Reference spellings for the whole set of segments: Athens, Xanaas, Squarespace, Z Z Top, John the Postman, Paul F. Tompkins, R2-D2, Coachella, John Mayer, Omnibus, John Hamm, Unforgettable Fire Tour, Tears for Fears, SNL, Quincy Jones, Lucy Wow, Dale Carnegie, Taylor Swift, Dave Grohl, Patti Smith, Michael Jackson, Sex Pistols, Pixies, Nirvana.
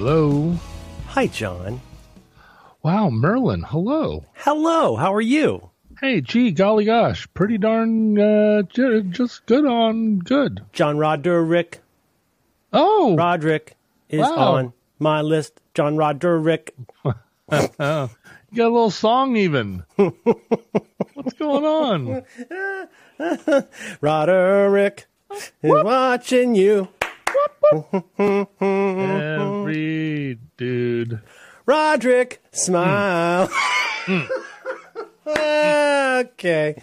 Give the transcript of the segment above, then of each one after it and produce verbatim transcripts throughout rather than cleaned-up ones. Hello. Hi, John. Wow, Merlin, hello. Hello, how are you? Hey, gee, golly gosh, pretty darn, uh, just good on good. John Roderick. Oh. Roderick is wow. on my list. John Roderick. Oh. You got a little song even. What's going on? Roderick is what? Watching you. What, what? Every dude. Roderick, smile. Mm. Mm. Okay.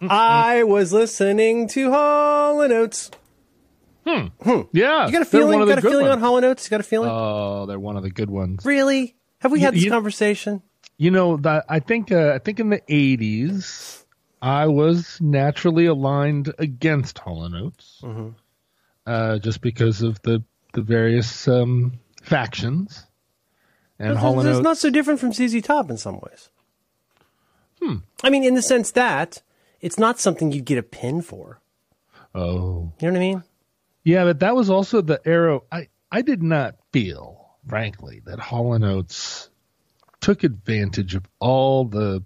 Mm. I was listening to Hall and Oates. Hmm. hmm. Yeah. You got a feeling? You got a feeling ones. on Hall and Oates? You got a feeling? Oh, they're one of the good ones. Really? Have we had you, this you, conversation? You know, that I think uh, I think in the eighties, I was naturally aligned against Hall and Oates, mm-hmm. uh, just because of the the various um, factions. And Hall and Oates is not so different from Z Z Top in some ways. Hmm. I mean, in the sense that it's not something you'd get a pin for. Oh, you know what I mean? Yeah, but that was also the era. I I did not feel. Frankly, that Hall and Oates took advantage of all the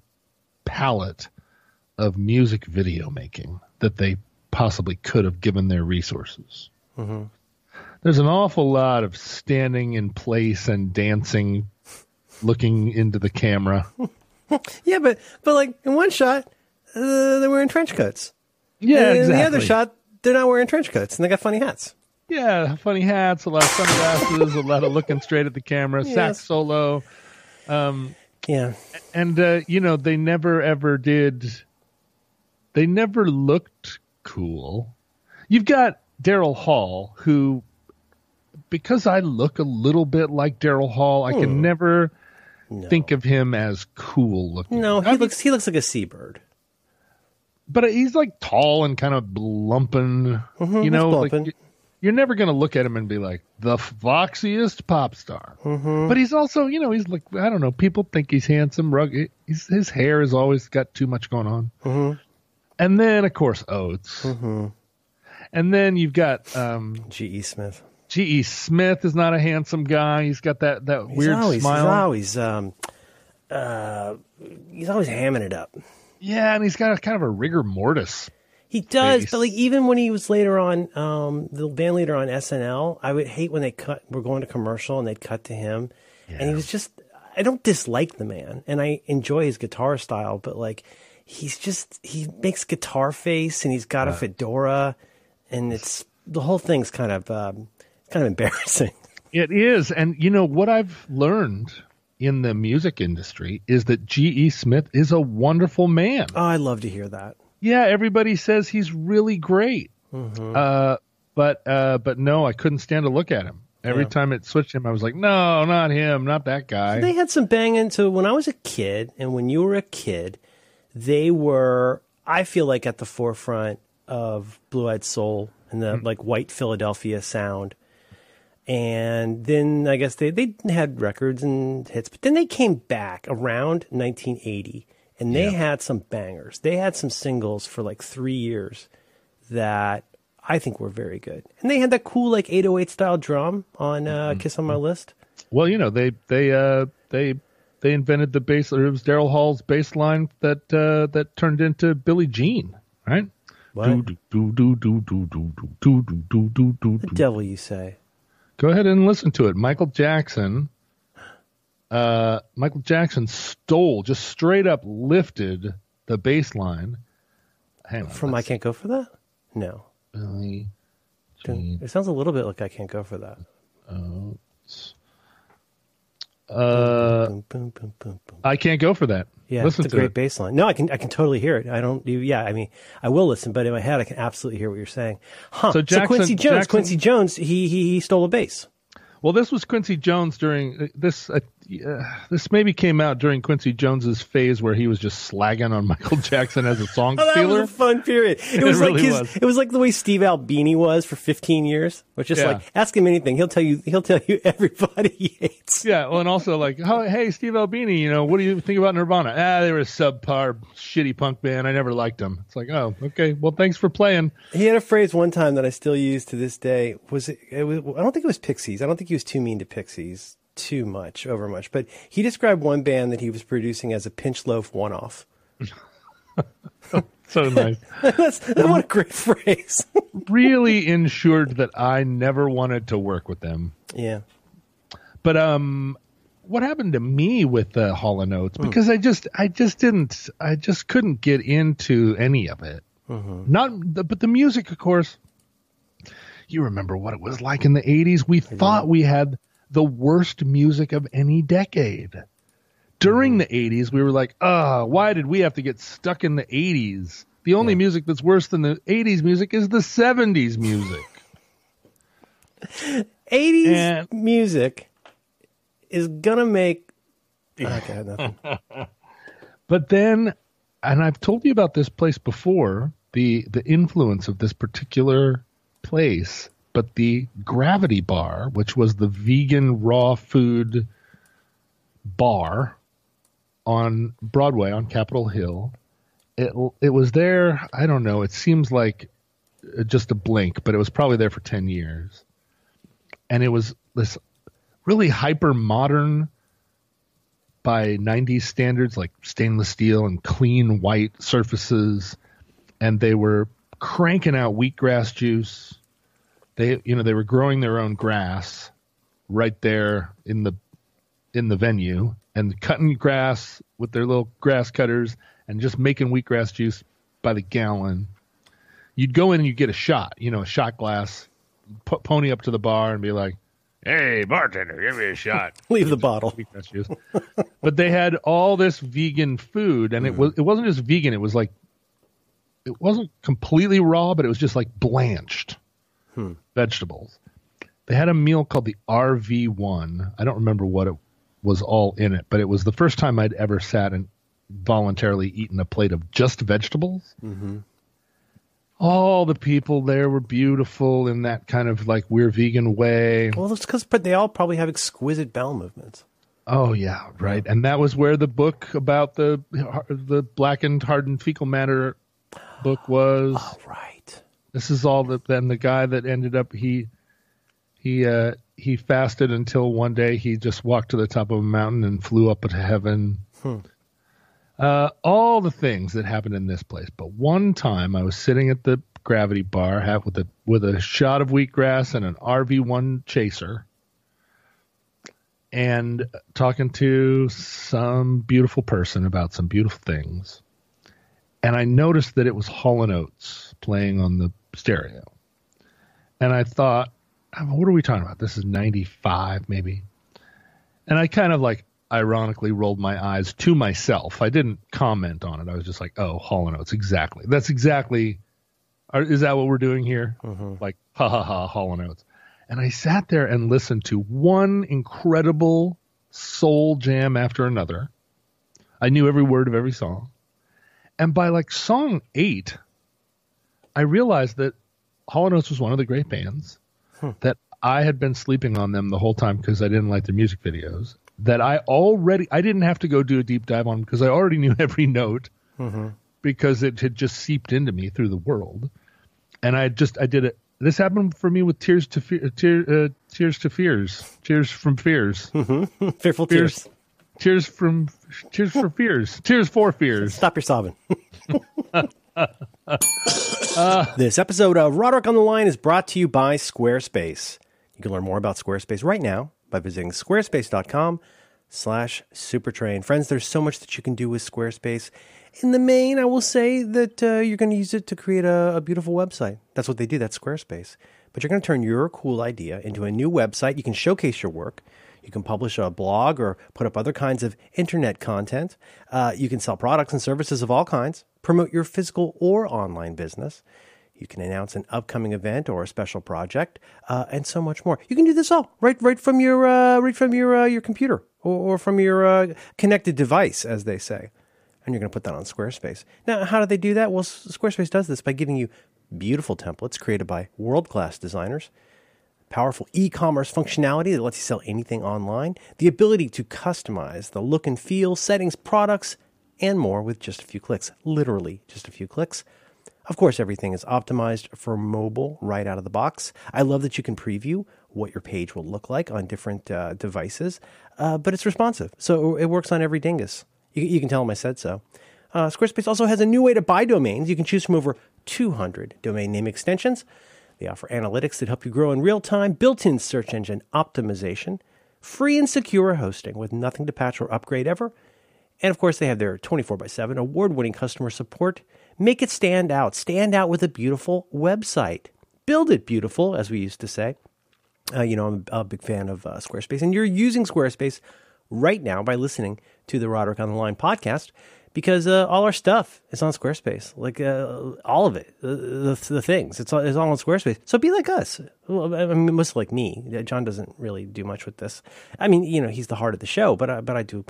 palette of music video making that they possibly could have given their resources. Mm-hmm. There's an awful lot of standing in place and dancing, looking into the camera. Yeah, but but like in one shot, uh, they're wearing trench coats. Yeah, and exactly. In the other shot, they're not wearing trench coats and they got funny hats. Yeah, funny hats, a lot of sunglasses, a lot of looking straight at the camera, yes. Sax solo. Um, yeah. And, uh, you know, they never ever did, they never looked cool. You've got Daryl Hall, who, because I look a little bit like Daryl Hall, I hmm. can never no. think of him as cool looking. No, he I looks look, he looks like a seabird. But he's like tall and kind of lumping, mm-hmm, you know, like... You're never going to look at him and be like, the foxiest pop star. Mm-hmm. But he's also, you know, he's like, I don't know, people think he's handsome, rugged. He's, his hair has always got too much going on. Mm-hmm. And then, of course, Oates. Mm-hmm. And then you've got... Um, G E. Smith. G E. Smith is not a handsome guy. He's got that, that he's weird always, smile. He's always, um, uh, he's always hamming it up. Yeah, and he's got a, kind of a rigor mortis. He does, face. But like even when he was later on, um, the band leader on S N L, I would hate when they cut. We're going to commercial and they'd cut to him, yeah. and he was just. I don't dislike the man, and I enjoy his guitar style, but like, he's just he makes guitar face, and he's got uh, a fedora, and it's the whole thing's kind of um, kind of embarrassing. It is, and you know what I've learned in the music industry is that G E. Smith is a wonderful man. Oh, I love to hear that. Yeah, everybody says he's really great, mm-hmm. uh, but uh, but no, I couldn't stand to look at him. Every yeah. time it switched him, I was like, no, not him, not that guy. So they had some banging. So when I was a kid, and when you were a kid, they were, I feel like, at the forefront of Blue Eyed Soul and the mm-hmm. like white Philadelphia sound. And then I guess they they had records and hits, but then they came back around nineteen eighty. And they yeah. had some bangers. They had some singles for like three years that I think were very good. And they had that cool like eight oh eight style drum on uh, mm-hmm. Kiss on My List. Well, you know, they they uh, they they invented the bass. It was Daryl Hall's bass line that uh, that turned into Billie Jean, right? What? Do, do, do, do, do, do, do, do, do, do, the devil you say. Go ahead and listen to it. Michael Jackson. Uh, Michael Jackson stole, just straight up lifted the bass line. Hang on, from I Can't Go For That? No. Billie Jean. It sounds a little bit like I Can't Go For That. Uh, uh, boom, boom, boom, boom, boom, boom. I Can't Go For That. Yeah, listen it's a to great it. bass line. No, I can I can totally hear it. I don't do, yeah, I mean, I will listen, but in my head I can absolutely hear what you're saying. Huh. So, Jackson, so Quincy Jones, Jackson, Quincy Jones, he, he, he stole a bass. Well, this was Quincy Jones during this. Uh, yeah, this maybe came out during Quincy Jones's phase where he was just slagging on Michael Jackson as a song stealer. Oh, that was a fun period. It was it like really his, was. It was like the way Steve Albini was for fifteen years, which is yeah. like ask him anything, he'll tell you he'll tell you everybody he hates. Yeah, well, and also like, oh, hey, Steve Albini, you know, what do you think about Nirvana? Ah, they were a subpar, shitty punk band. I never liked them. It's like, oh, okay, well, thanks for playing. He had a phrase one time that I still use to this day. Was it? it was, I don't think it was Pixies. I don't think he was too mean to Pixies. too much, over much. But he described one band that he was producing as a pinch loaf one-off. So nice. That's, that, what a great phrase. Really ensured that I never wanted to work with them. Yeah. But um, what happened to me with the uh, Hall and Oates? Because mm. I just, I just didn't, I just couldn't get into any of it. Mm-hmm. Not, the, but the music, of course, you remember what it was like in the eighties. We I thought do. we had the worst music of any decade. During the eighties, we were like, ah, oh, why did we have to get stuck in the eighties? The only yeah. music that's worse than the eighties music is the seventies music. eighties and music is going to make... Oh, I got nothing. But then, and I've told you about this place before, the, the influence of this particular place... But the Gravity Bar, which was the vegan raw food bar on Broadway on Capitol Hill, it it was there, I don't know, it seems like just a blink, but it was probably there for ten years. And it was this really hyper-modern, by nineties standards, like stainless steel and clean white surfaces. And they were cranking out wheatgrass juice. They, you know, they were growing their own grass right there in the in the venue and cutting grass with their little grass cutters and just making wheatgrass juice by the gallon. You'd go in and you'd get a shot, you know, a shot glass, p- pony up to the bar and be like, hey, bartender, give me a shot. Leave the bottle. Wheatgrass juice. But they had all this vegan food, and mm. it was it wasn't just vegan. It was like, it wasn't completely raw, but it was just like blanched. Hmm. Vegetables. They had a meal called the R V one. I don't remember what it was all in it, but it was the first time I'd ever sat and voluntarily eaten a plate of just vegetables. Mm-hmm. All the people there were beautiful in that kind of like we're vegan way. Well, it's because they all probably have exquisite bowel movements. Oh yeah, right. Yeah. And that was where the book about the the blackened, hardened fecal matter book was. Oh, right. This is all that. Then the guy that ended up he he uh, he fasted until one day he just walked to the top of a mountain and flew up to heaven. Hmm. Uh, all the things that happened in this place. But one time I was sitting at the Gravity Bar, half with a with a shot of wheatgrass and an R V one chaser, and talking to some beautiful person about some beautiful things, and I noticed that it was Hall and Oates playing on the stereo. And I thought, what are we talking about? This is ninety-five maybe. And I kind of like ironically rolled my eyes to myself. I didn't comment on it. I was just like, oh, Hall and Oates, exactly. That's exactly, is that what we're doing here? Mm-hmm. Like, ha ha ha, Hall and Oates. And I sat there and listened to one incredible soul jam after another. I knew every word of every song. And by like song eight, I realized that Hall and Oates was one of the great bands, huh. that I had been sleeping on them the whole time because I didn't like their music videos, that I already, I didn't have to go do a deep dive on because I already knew every note mm-hmm. because it had just seeped into me through the world. And I just, I did it. This happened for me with Tears to Fear, tear, uh, Tears to Fears, Tears from Fears. Mm-hmm. Fearful Tears. Tears. Tears from, Tears for Fears, Tears for Fears. Stop your sobbing. Uh, this episode of Roderick on the Line is brought to you by Squarespace. You can learn more about Squarespace right now by visiting squarespace.com slash supertrain. Friends, there's so much that you can do with Squarespace. In the main, I will say that uh, you're going to use it to create a, a beautiful website. That's what they do. That's Squarespace. But you're going to turn your cool idea into a new website. You can showcase your work. You can publish a blog or put up other kinds of internet content. Uh, you can sell products and services of all kinds, promote your physical or online business. You can announce an upcoming event or a special project, uh, and so much more. You can do this all right, right from your, uh, right from your, uh, your computer or, or from your uh, connected device, as they say. And you're going to put that on Squarespace. Now, how do they do that? Well, Squarespace does this by giving you beautiful templates created by world-class designers, powerful e-commerce functionality that lets you sell anything online, the ability to customize the look and feel, settings, products, and more with just a few clicks, literally just a few clicks. Of course, everything is optimized for mobile right out of the box. I love that you can preview what your page will look like on different uh, devices, uh, but it's responsive, so it works on every dingus. You, you can tell them I said so. Uh, Squarespace also has a new way to buy domains. You can choose from over two hundred domain name extensions. They offer analytics that help you grow in real time, built-in search engine optimization, free and secure hosting with nothing to patch or upgrade ever. And of course, they have their twenty-four by seven award-winning customer support. Make it stand out. Stand out with a beautiful website. Build it beautiful, as we used to say. Uh, you know, I'm a big fan of uh, Squarespace. And you're using Squarespace right now by listening to the Roderick on the Line podcast, because uh, all our stuff is on Squarespace, like uh, all of it, uh, the, the things. It's all, it's all on Squarespace. So be like us. Well, I mean, most like me. John doesn't really do much with this. I mean, you know, he's the heart of the show, but I, but I do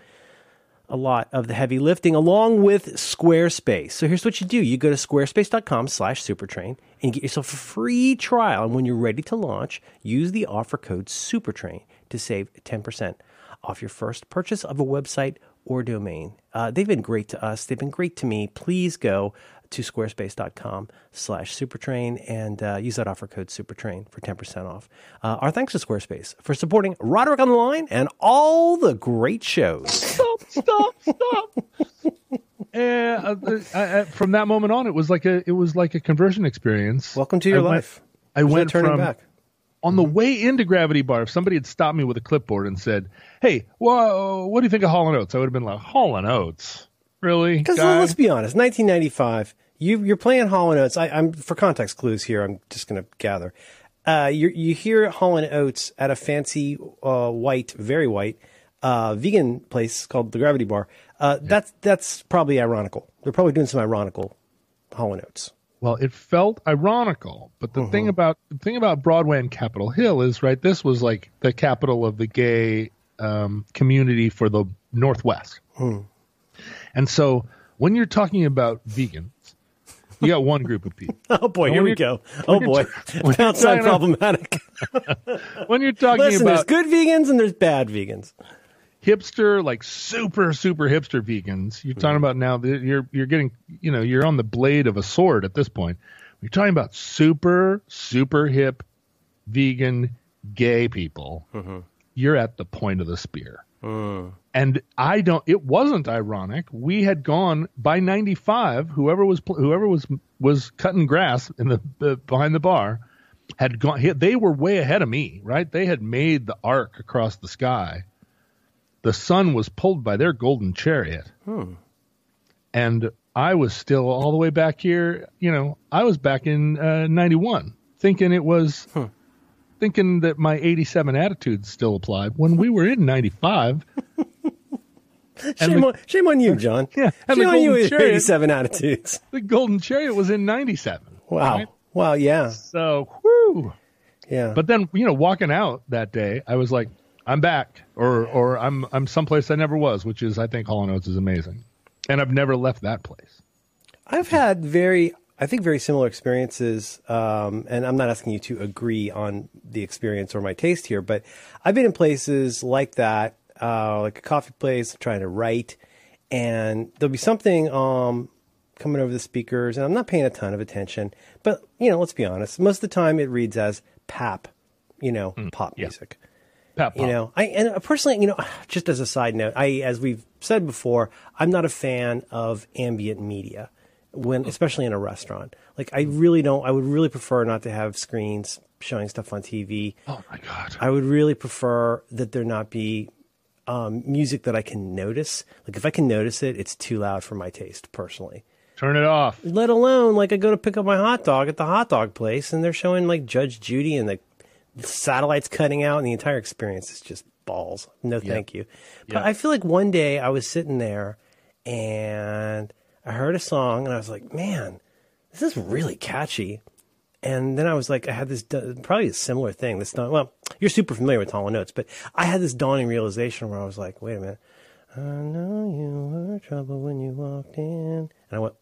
a lot of the heavy lifting along with Squarespace. So here's what you do. You go to squarespace.com slash supertrain and get yourself a free trial. And when you're ready to launch, use the offer code SUPERTRAIN to save ten percent off your first purchase of a website or domain. Uh, they've been great to us. They've been great to me. Please go to squarespace.com slash supertrain and uh, use that offer code SUPERTRAIN for ten percent off. Uh, our thanks to Squarespace for supporting Roderick on the Line and all the great shows. Stop, stop, stop. uh, I, I, from that moment on, it was like a it was like a conversion experience. Welcome to your I life. Went, I There's went no turning from... back. On the way into Gravity Bar, if somebody had stopped me with a clipboard and said, hey, whoa, what do you think of Hall and Oates? I would have been like, Hall and Oates? Really? Because let's be honest, nineteen ninety-five, you, you're playing Hall and Oates. I, I'm for context clues here, I'm just going to gather. Uh, you you hear Hall and Oates at a fancy, uh, white, very white, uh, vegan place called the Gravity Bar. Uh, yeah. That's that's probably ironical. They're probably doing some ironical Hall and Oates. Well, it felt ironical, but the uh-huh. thing about the thing about Broadway and Capitol Hill is, right, this was like the capital of the gay um, community for the Northwest. Hmm. And so when you're talking about vegans, you got one group of people. Oh, boy, here we go. Oh, boy. That's not problematic. When you're talking Listen, about... Listen, there's good vegans and there's bad vegans. Hipster, like super, super hipster vegans. You're talking about now that you're you're getting, you know, you're on the blade of a sword at this point. You're talking about super, super hip, vegan, gay people. Mm-hmm. You're at the point of the spear. Mm. And I don't. It wasn't ironic. We had gone by ninety-five. Whoever was whoever was was cutting grass in the, the behind the bar had gone. They were way ahead of me. Right? They had made the arc across the sky. The sun was pulled by their golden chariot. Hmm. And I was still all the way back here. You know, I was back in uh, ninety-one thinking it was huh. thinking that my eighty-seven attitude still applied when we were in ninety-five. shame, the, on, shame on you, John. Yeah, shame on you with eighty-seven attitudes. The golden chariot was in ninety-seven. Wow. Right? Wow. Yeah. So, whoo. Yeah. But then, you know, walking out that day, I was like, I'm back, or or I'm I'm someplace I never was, which is I think Hall and Oates is amazing, and I've never left that place. I've had very, I think, very similar experiences, um, and I'm not asking you to agree on the experience or my taste here, but I've been in places like that, uh, like a coffee place, trying to write, and there'll be something um, coming over the speakers, and I'm not paying a ton of attention, but you know, let's be honest, most of the time it reads as pap, you know, mm, pop yeah. music. Pop, pop. You know, I and personally, you know, just as a side note, I as we've said before, I'm not a fan of ambient media, when especially in a restaurant. Like I really don't. I would really prefer not to have screens showing stuff on T V. Oh my God! I would really prefer that there not be um, music that I can notice. Like if I can notice it, it's too loud for my taste personally. Turn it off. Let alone like I go to pick up my hot dog at the hot dog place, and they're showing like Judge Judy and the. The satellite's cutting out, and the entire experience is just balls. No, yeah. thank you. But yeah. I feel like one day I was sitting there, and I heard a song, and I was like, man, this is really catchy. And then I was like, I had this, probably a similar thing. This, well, you're super familiar with Hall and Oates, but I had this dawning realization where I was like, wait a minute. I know you were trouble when you walked in. And I went,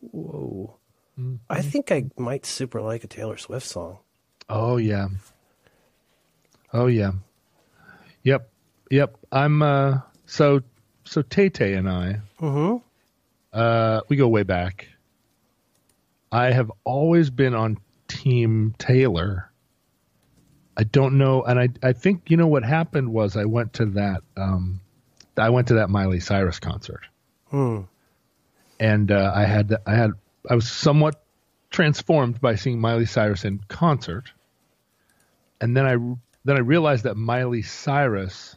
whoa. Mm-hmm. I think I might super like a Taylor Swift song. Oh, yeah. Oh, yeah. Yep. Yep. I'm, uh, so, so Tay-Tay and I, mm-hmm. uh, we go way back. I have always been on Team Taylor. I don't know. And I, I think, you know, what happened was I went to that, um, I went to that Miley Cyrus concert, hmm. and uh, I had I had I was somewhat transformed by seeing Miley Cyrus in concert, and then I then I realized that Miley Cyrus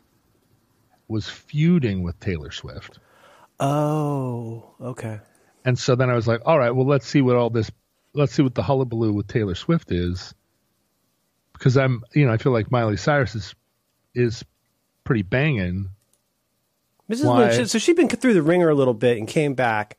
was feuding with Taylor Swift. Oh, okay. And so then I was like, all right, well, let's see what all this, let's see what the hullabaloo with Taylor Swift is, because I'm, you know, I feel like Miley Cyrus is is pretty banging. She, so she'd been through the ringer a little bit and came back.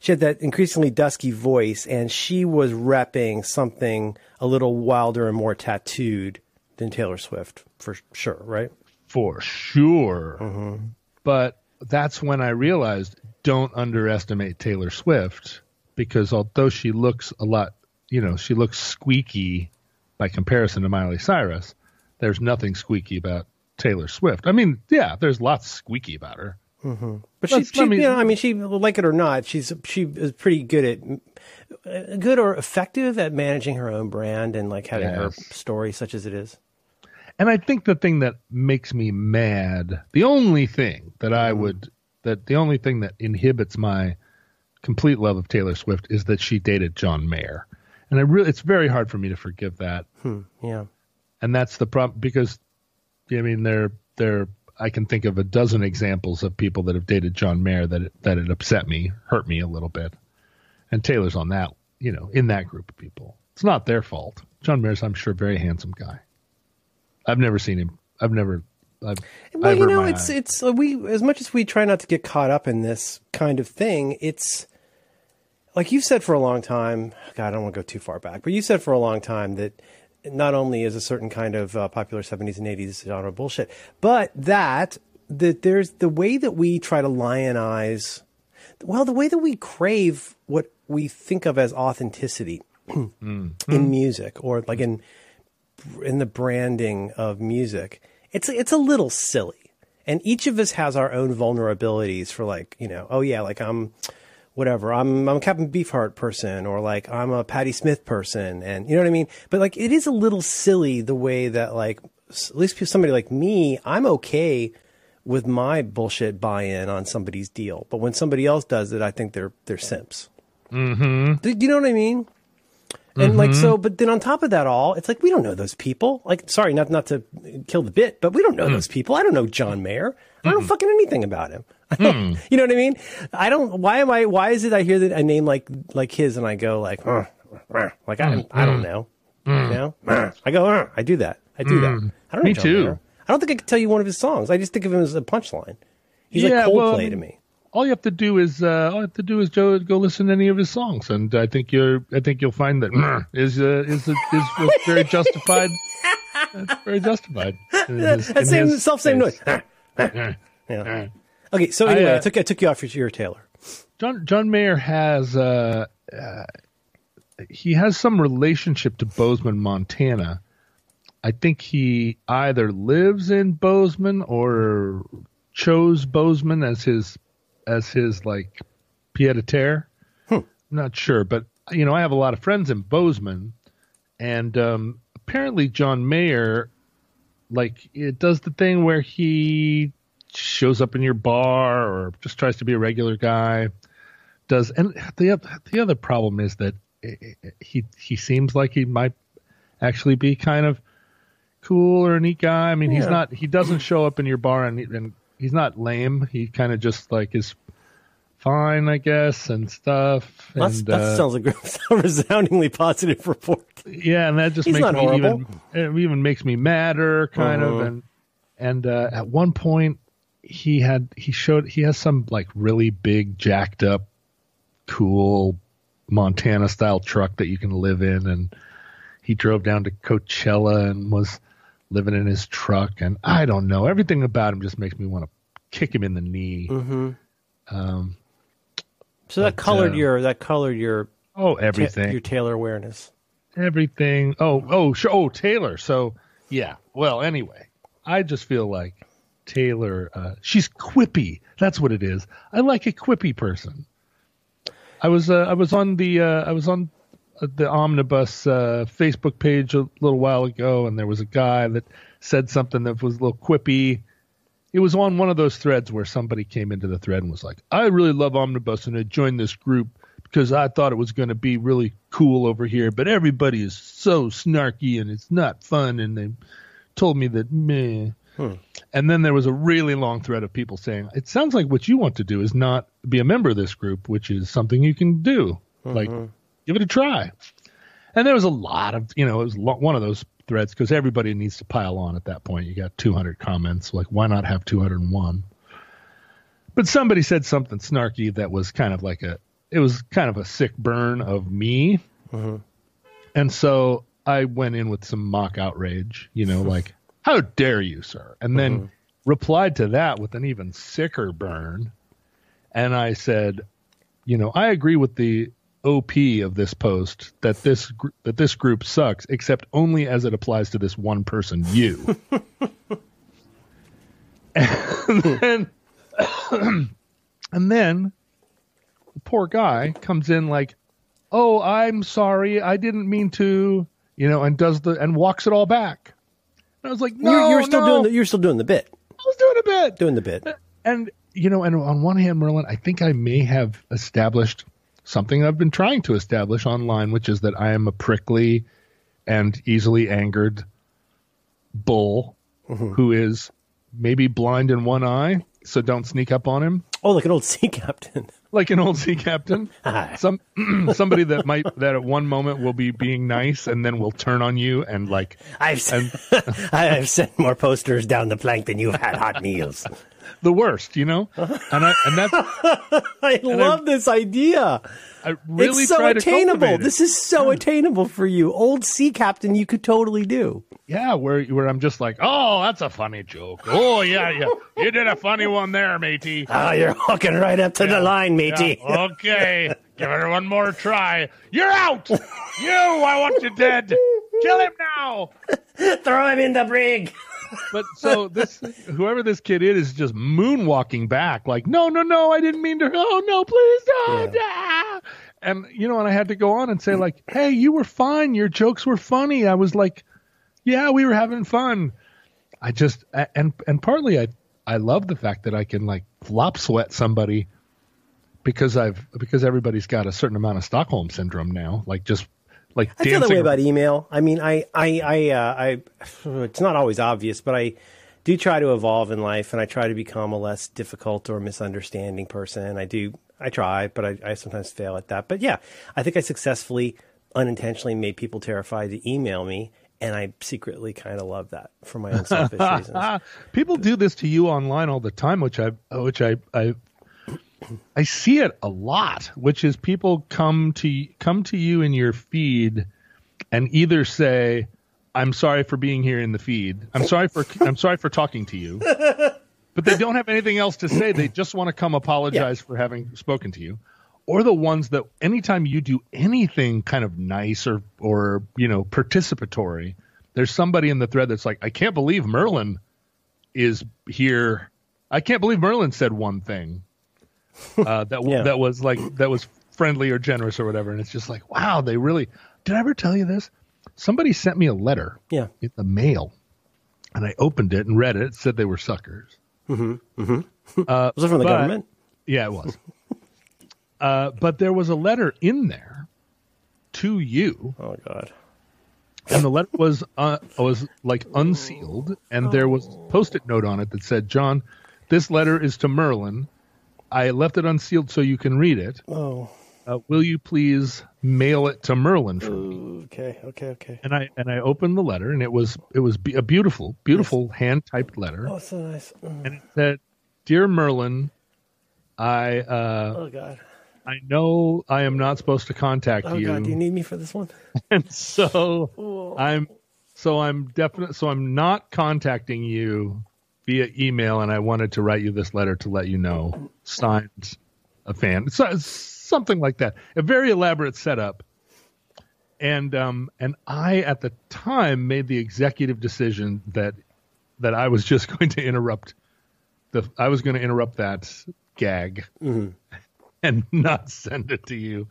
She had that increasingly dusky voice, and she was repping something a little wilder and more tattooed than Taylor Swift, for sure, right? For sure. Mm-hmm. But that's when I realized, don't underestimate Taylor Swift, because although she looks a lot, you know, she looks squeaky by comparison to Miley Cyrus, there's nothing squeaky about Taylor Swift. I mean, yeah, there's lots squeaky about her. Mm-hmm. But she, she I mean, you know, I mean, she, like it or not, she's she is pretty good at, good or effective at managing her own brand and like having yes. her story such as it is. And I think the thing that makes me mad, the only thing that I mm-hmm. would, that the only thing that inhibits my complete love of Taylor Swift is that she dated John Mayer, and I really, it's very hard for me to forgive that. Hmm. Yeah, and that's the problem because. I mean, there, there. I can think of a dozen examples of people that have dated John Mayer that it, that it upset me, hurt me a little bit, and Taylor's on that, you know, in that group of people. It's not their fault. John Mayer's, I'm sure, a very handsome guy. I've never seen him. I've never. I've, well, I've you know, it's eye. it's we as much as we try not to get caught up in this kind of thing. It's like you've said for a long time. God, I don't want to go too far back, but you said for a long time that. Not only is a certain kind of uh, popular seventies and eighties genre bullshit, but that that there's the way that we try to lionize, well, the way that we crave what we think of as authenticity mm. in music or like in in the branding of music. It's it's a little silly, and each of us has our own vulnerabilities for like you know, oh yeah, like I'm. Whatever, I'm I'm a Captain Beefheart person, or like I'm a Patti Smith person, and you know what I mean. But like, it is a little silly the way that like at least somebody like me, I'm okay with my bullshit buy-in on somebody's deal, but when somebody else does it, I think they're they're simps. Mm-hmm. Do, do you know what I mean? And mm-hmm. like so, but then on top of that all, it's like we don't know those people. Like, sorry, not not to kill the bit, but we don't know mm-hmm. those people. I don't know John Mayer. Mm-hmm. I don't fucking anything about him. Mm. You know what I mean? I don't. Why am I? Why is it I hear that a name like like his and I go like uh, uh, like I mm. I don't know. Mm. You know? Uh, I go. Uh, I do that. I do mm. that. I don't know. Me John too. Mayer. I don't think I could tell you one of his songs. I just think of him as a punchline. He's yeah, like Coldplay well, to me. All you have to do is uh, all you have to do is go, go listen to any of his songs, and I think you're I think you'll find that mm. is uh, is is, is very justified. Very justified. His, that same self same noise. Yeah. Okay, so anyway, I, uh, I took I took you off your Taylor. John John Mayer has uh, uh, he has some relationship to Bozeman, Montana. I think he either lives in Bozeman or chose Bozeman as his as his like pied à terre. Hmm. I'm not sure, but you know, I have a lot of friends in Bozeman, and um, apparently John Mayer, like, it does the thing where he. Shows up in your bar or just tries to be a regular guy. Does and the the other problem is that he he seems like he might actually be kind of cool or a neat guy. I mean, yeah. he's not. He doesn't show up in your bar and and he's not lame. He kind of just like is fine, I guess, and stuff. Well, and, that uh, sounds like a resoundingly positive report. Yeah, and that just he's makes me horrible. even it even makes me madder, kind uh-huh. of. And and uh, at one point. He had, he showed, he has some like really big, jacked up, cool Montana style truck that you can live in. And he drove down to Coachella and was living in his truck. And I don't know, everything about him just makes me want to kick him in the knee. Mm-hmm. Um, so that but, colored uh, your, that colored your, oh, everything, ta- your Taylor awareness, everything. Oh, oh, sure. Oh, Taylor. So yeah. Well, anyway, I just feel like Taylor, uh, she's quippy. That's what it is. I like a quippy person. I was uh, I was on the uh, I was on the Omnibus uh, Facebook page a little while ago, and there was a guy that said something that was a little quippy. It was on one of those threads where somebody came into the thread and was like, "I really love Omnibus, and I joined this group because I thought it was going to be really cool over here, but everybody is so snarky and it's not fun." And they told me that meh. Hmm. And then there was a really long thread of people saying, it sounds like what you want to do is not be a member of this group, which is something you can do. Mm-hmm. Like, give it a try. And there was a lot of, you know, it was lo- one of those threads because everybody needs to pile on at that point. You got two hundred comments. Like, why not have two hundred one? But somebody said something snarky that was kind of like a, it was kind of a sick burn of me. Mm-hmm. And so I went in with some mock outrage, you know, like, how dare you, sir? And then mm-hmm. replied to that with an even sicker burn. And I said, you know, I agree with the O P of this post that this gr- that this group sucks, except only as it applies to this one person, you. and, then, and then the poor guy comes in like, oh, I'm sorry, I didn't mean to, you know, and does the and walks it all back. I was like, no, you're, you're still no. doing the, you're still doing the bit. I was doing a bit, doing the bit, and you know, and on one hand, Merlin, I think I may have established something I've been trying to establish online, which is that I am a prickly and easily angered bull mm-hmm. who is maybe blind in one eye, so don't sneak up on him. Oh, like an old sea captain. Like an old sea captain. Some somebody that might that at one moment will be being nice and then will turn on you and like I've and, I've sent more posters down the plank than you've had hot meals. The worst, you know. And I and that's I and love I, this idea. I really it's so try attainable. To it. This is so yeah. attainable for you, old sea captain. You could totally do. Yeah, where where I'm just like, oh, that's a funny joke. Oh yeah, yeah, you did a funny one there, matey. Ah, oh, you're hooking right up to yeah. the line, matey. Yeah. Okay, give it one more try. You're out. You, I want you dead. Kill him now. Throw him in the brig. But so this, whoever this kid is, is just moonwalking back like, no, no, no, I didn't mean to. Oh, no, please don't. Yeah. Ah. And, you know, and I had to go on and say like, hey, you were fine. Your jokes were funny. I was like, yeah, we were having fun. I just and and partly I, I love the fact that I can like flop sweat somebody because I've because everybody's got a certain amount of Stockholm syndrome now, like just. Like I feel that way about email. I mean, I, I, I, uh, I, it's not always obvious, but I do try to evolve in life, and I try to become a less difficult or misunderstanding person. I do, I try, but I, I sometimes fail at that. But yeah, I think I successfully, unintentionally made people terrified to email me, and I secretly kind of love that for my own selfish reasons. People do this to you online all the time, which I, which I, I. I see it a lot, which is people come to come to you in your feed and either say, I'm sorry for being here in the feed. I'm sorry for I'm sorry for talking to you. But they don't have anything else to say. They just want to come apologize yeah. for having spoken to you. Or the ones that anytime you do anything kind of nice or or, you know, participatory, there's somebody in the thread that's like, I can't believe Merlin is here. I can't believe Merlin said one thing. Uh, that w- yeah. that was like that was friendly or generous or whatever, and it's just like, wow, they really did. I ever tell you this? Somebody sent me a letter, yeah, in the mail, and I opened it and read it. It said they were suckers. Mm-hmm. Mm-hmm. Uh, was it from the but, government? Yeah, it was. uh, but there was a letter in there to you. Oh God! And the letter was uh, was like unsealed, and oh. there was a Post-it note on it that said, "John, this letter is to Merlin. I left it unsealed so you can read it. Oh, uh, will you please mail it to Merlin for me?" Okay, okay, okay. And I and I opened the letter, and it was it was a beautiful, beautiful nice. hand typed letter. Oh, so nice. Mm. And it said, "Dear Merlin, I uh, oh God, I know I am not supposed to contact oh, you. Oh God, do you need me for this one? And so Ooh. I'm, so I'm definite. So I'm not contacting you via email. And I wanted to write you this letter to let you know. Signed, a fan. So, something like that. A very elaborate setup. And um, and I, at the time, made the executive decision that that I was just going to interrupt the I was going to interrupt that gag mm-hmm. and not send it to you.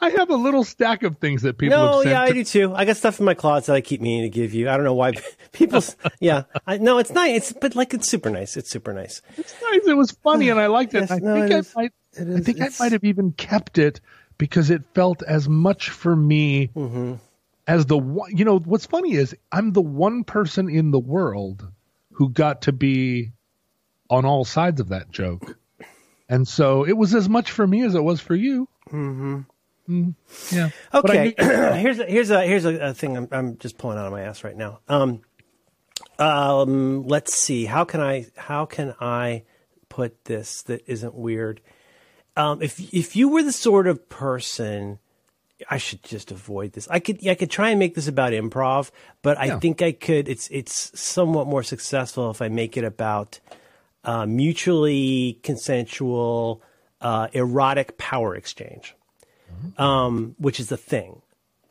I have a little stack of things that people. No, have sent yeah, to- I do too. I got stuff in my closet that I keep meaning to give you. I don't know why people. yeah, I, no, it's nice. It's but like it's super nice. It's super nice. It's nice. It was funny, and I liked it. Yes, I no, think it I is, might. Is, I think I might have even kept it. Because it felt as much for me mm-hmm. as the one, you know, what's funny is I'm the one person in the world who got to be on all sides of that joke. And so it was as much for me as it was for you. Mm-hmm. Mm, yeah. Okay. I, here's a, here's a, here's a thing I'm, I'm just pulling out of my ass right now. Um, um, let's see. How can I, how can I put this that isn't weird? Um, if if you were the sort of person, I should just avoid this. I could I could try and make this about improv, but I yeah. think I could. It's it's somewhat more successful if I make it about uh, mutually consensual uh, erotic power exchange, mm-hmm. um, which is the thing.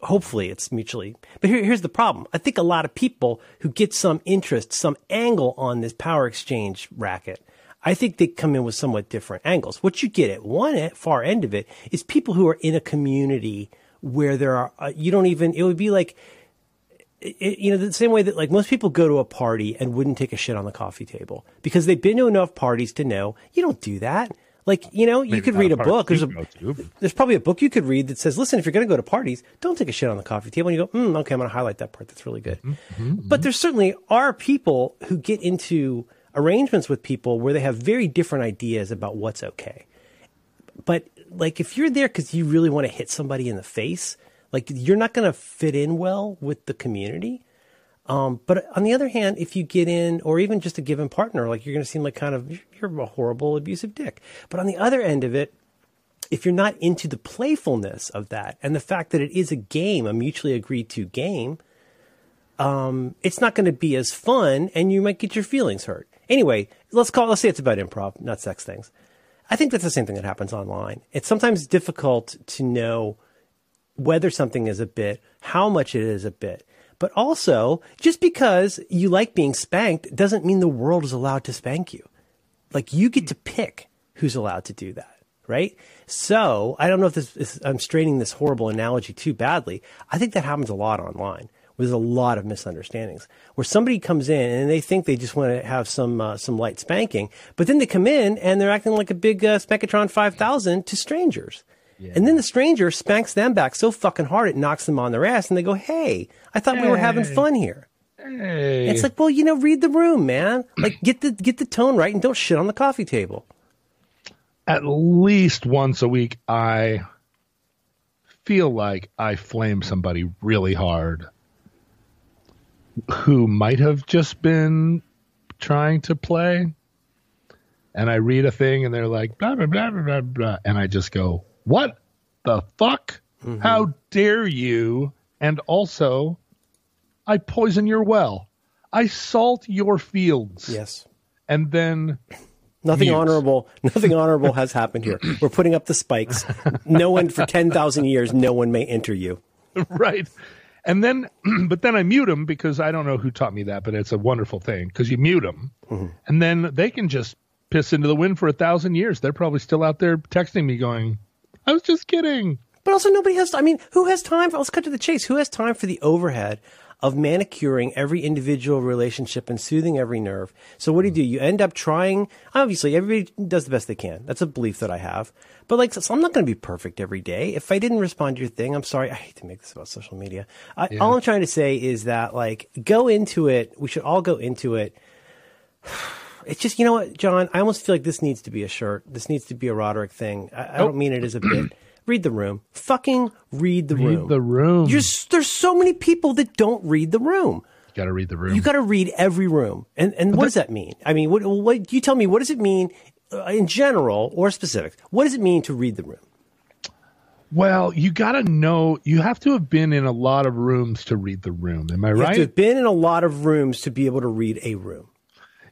Hopefully, it's mutually. But here, here's the problem. I think a lot of people who get some interest, some angle on this power exchange racket. I think they come in with somewhat different angles. What you get at one far end of it is people who are in a community where there are, uh, you don't even, it would be like, it, you know, the same way that like most people go to a party and wouldn't take a shit on the coffee table because they've been to enough parties to know you don't do that. Like, you know, Maybe you could read a, a book. There's, a, there's probably a book you could read that says, listen, if you're going to go to parties, don't take a shit on the coffee table. And you go, mm, okay, I'm going to highlight that part. That's really good. Mm-hmm, but mm-hmm. there certainly are people who get into arrangements with people where they have very different ideas about what's okay. But like, if you're there because you really want to hit somebody in the face, like you're not going to fit in well with the community. Um, but on the other hand, if you get in or even just a given partner, like you're going to seem like kind of, you're a horrible, abusive dick. But on the other end of it, if you're not into the playfulness of that and the fact that it is a game, a mutually agreed to game, um, it's not going to be as fun and you might get your feelings hurt. Anyway, let's call. Let's say it's about improv, not sex things. I think that's the same thing that happens online. It's sometimes difficult to know whether something is a bit, how much it is a bit. But also, just because you like being spanked doesn't mean the world is allowed to spank you. Like, you get to pick who's allowed to do that, right? So, I don't know if this is, I'm straining this horrible analogy too badly. I think that happens a lot online. There's a lot of misunderstandings where somebody comes in and they think they just want to have some uh, some light spanking, but then they come in and they're acting like a big uh, Spankatron five thousand to strangers. Yeah. And then the stranger spanks them back so fucking hard it knocks them on their ass and they go, hey, I thought hey. we were having fun here. Hey. It's like, well, you know, read the room, man. Like get the get the tone right and don't shit on the coffee table. At least once a week, I feel like I flame somebody really hard who might have just been trying to play, and I read a thing and they're like, blah, blah, blah, blah, blah, blah. And I just go, what the fuck? Mm-hmm. How dare you? And also, I poison your well. I salt your fields. Yes. And then nothing mute. honorable. Nothing honorable has happened here. We're putting up the spikes. No one for ten thousand years, no one may enter you. Right. And then, but then I mute them because I don't know who taught me that, but it's a wonderful thing because you mute them mm-hmm. and then they can just piss into the wind for a thousand years. They're probably still out there texting me going, I was just kidding. But also nobody has, I mean, who has time for, let's cut to the chase. Who has time for the overhead of manicuring every individual relationship and soothing every nerve? So what do you do? You end up trying, obviously everybody does the best they can. That's a belief that I have. But like, so I'm not going to be perfect every day. If I didn't respond to your thing, I'm sorry. I hate to make this about social media. I, yeah. All I'm trying to say is that like, go into it. We should all go into it. It's just, you know what, John, I almost feel like this needs to be a shirt. This needs to be a Roderick thing. I, I nope. don't mean it as a bit. Read the room. Fucking read the read room. Read the room. You're, there's so many people that don't read the room. You got to read the room. You got to read every room. And and but what that, does that mean? I mean, what what you tell me, what does it mean in general or specific? What does it mean to read the room? Well, you got to know, you have to have been in a lot of rooms to read the room. Am I right? You have to have been in a lot of rooms to be able to read a room.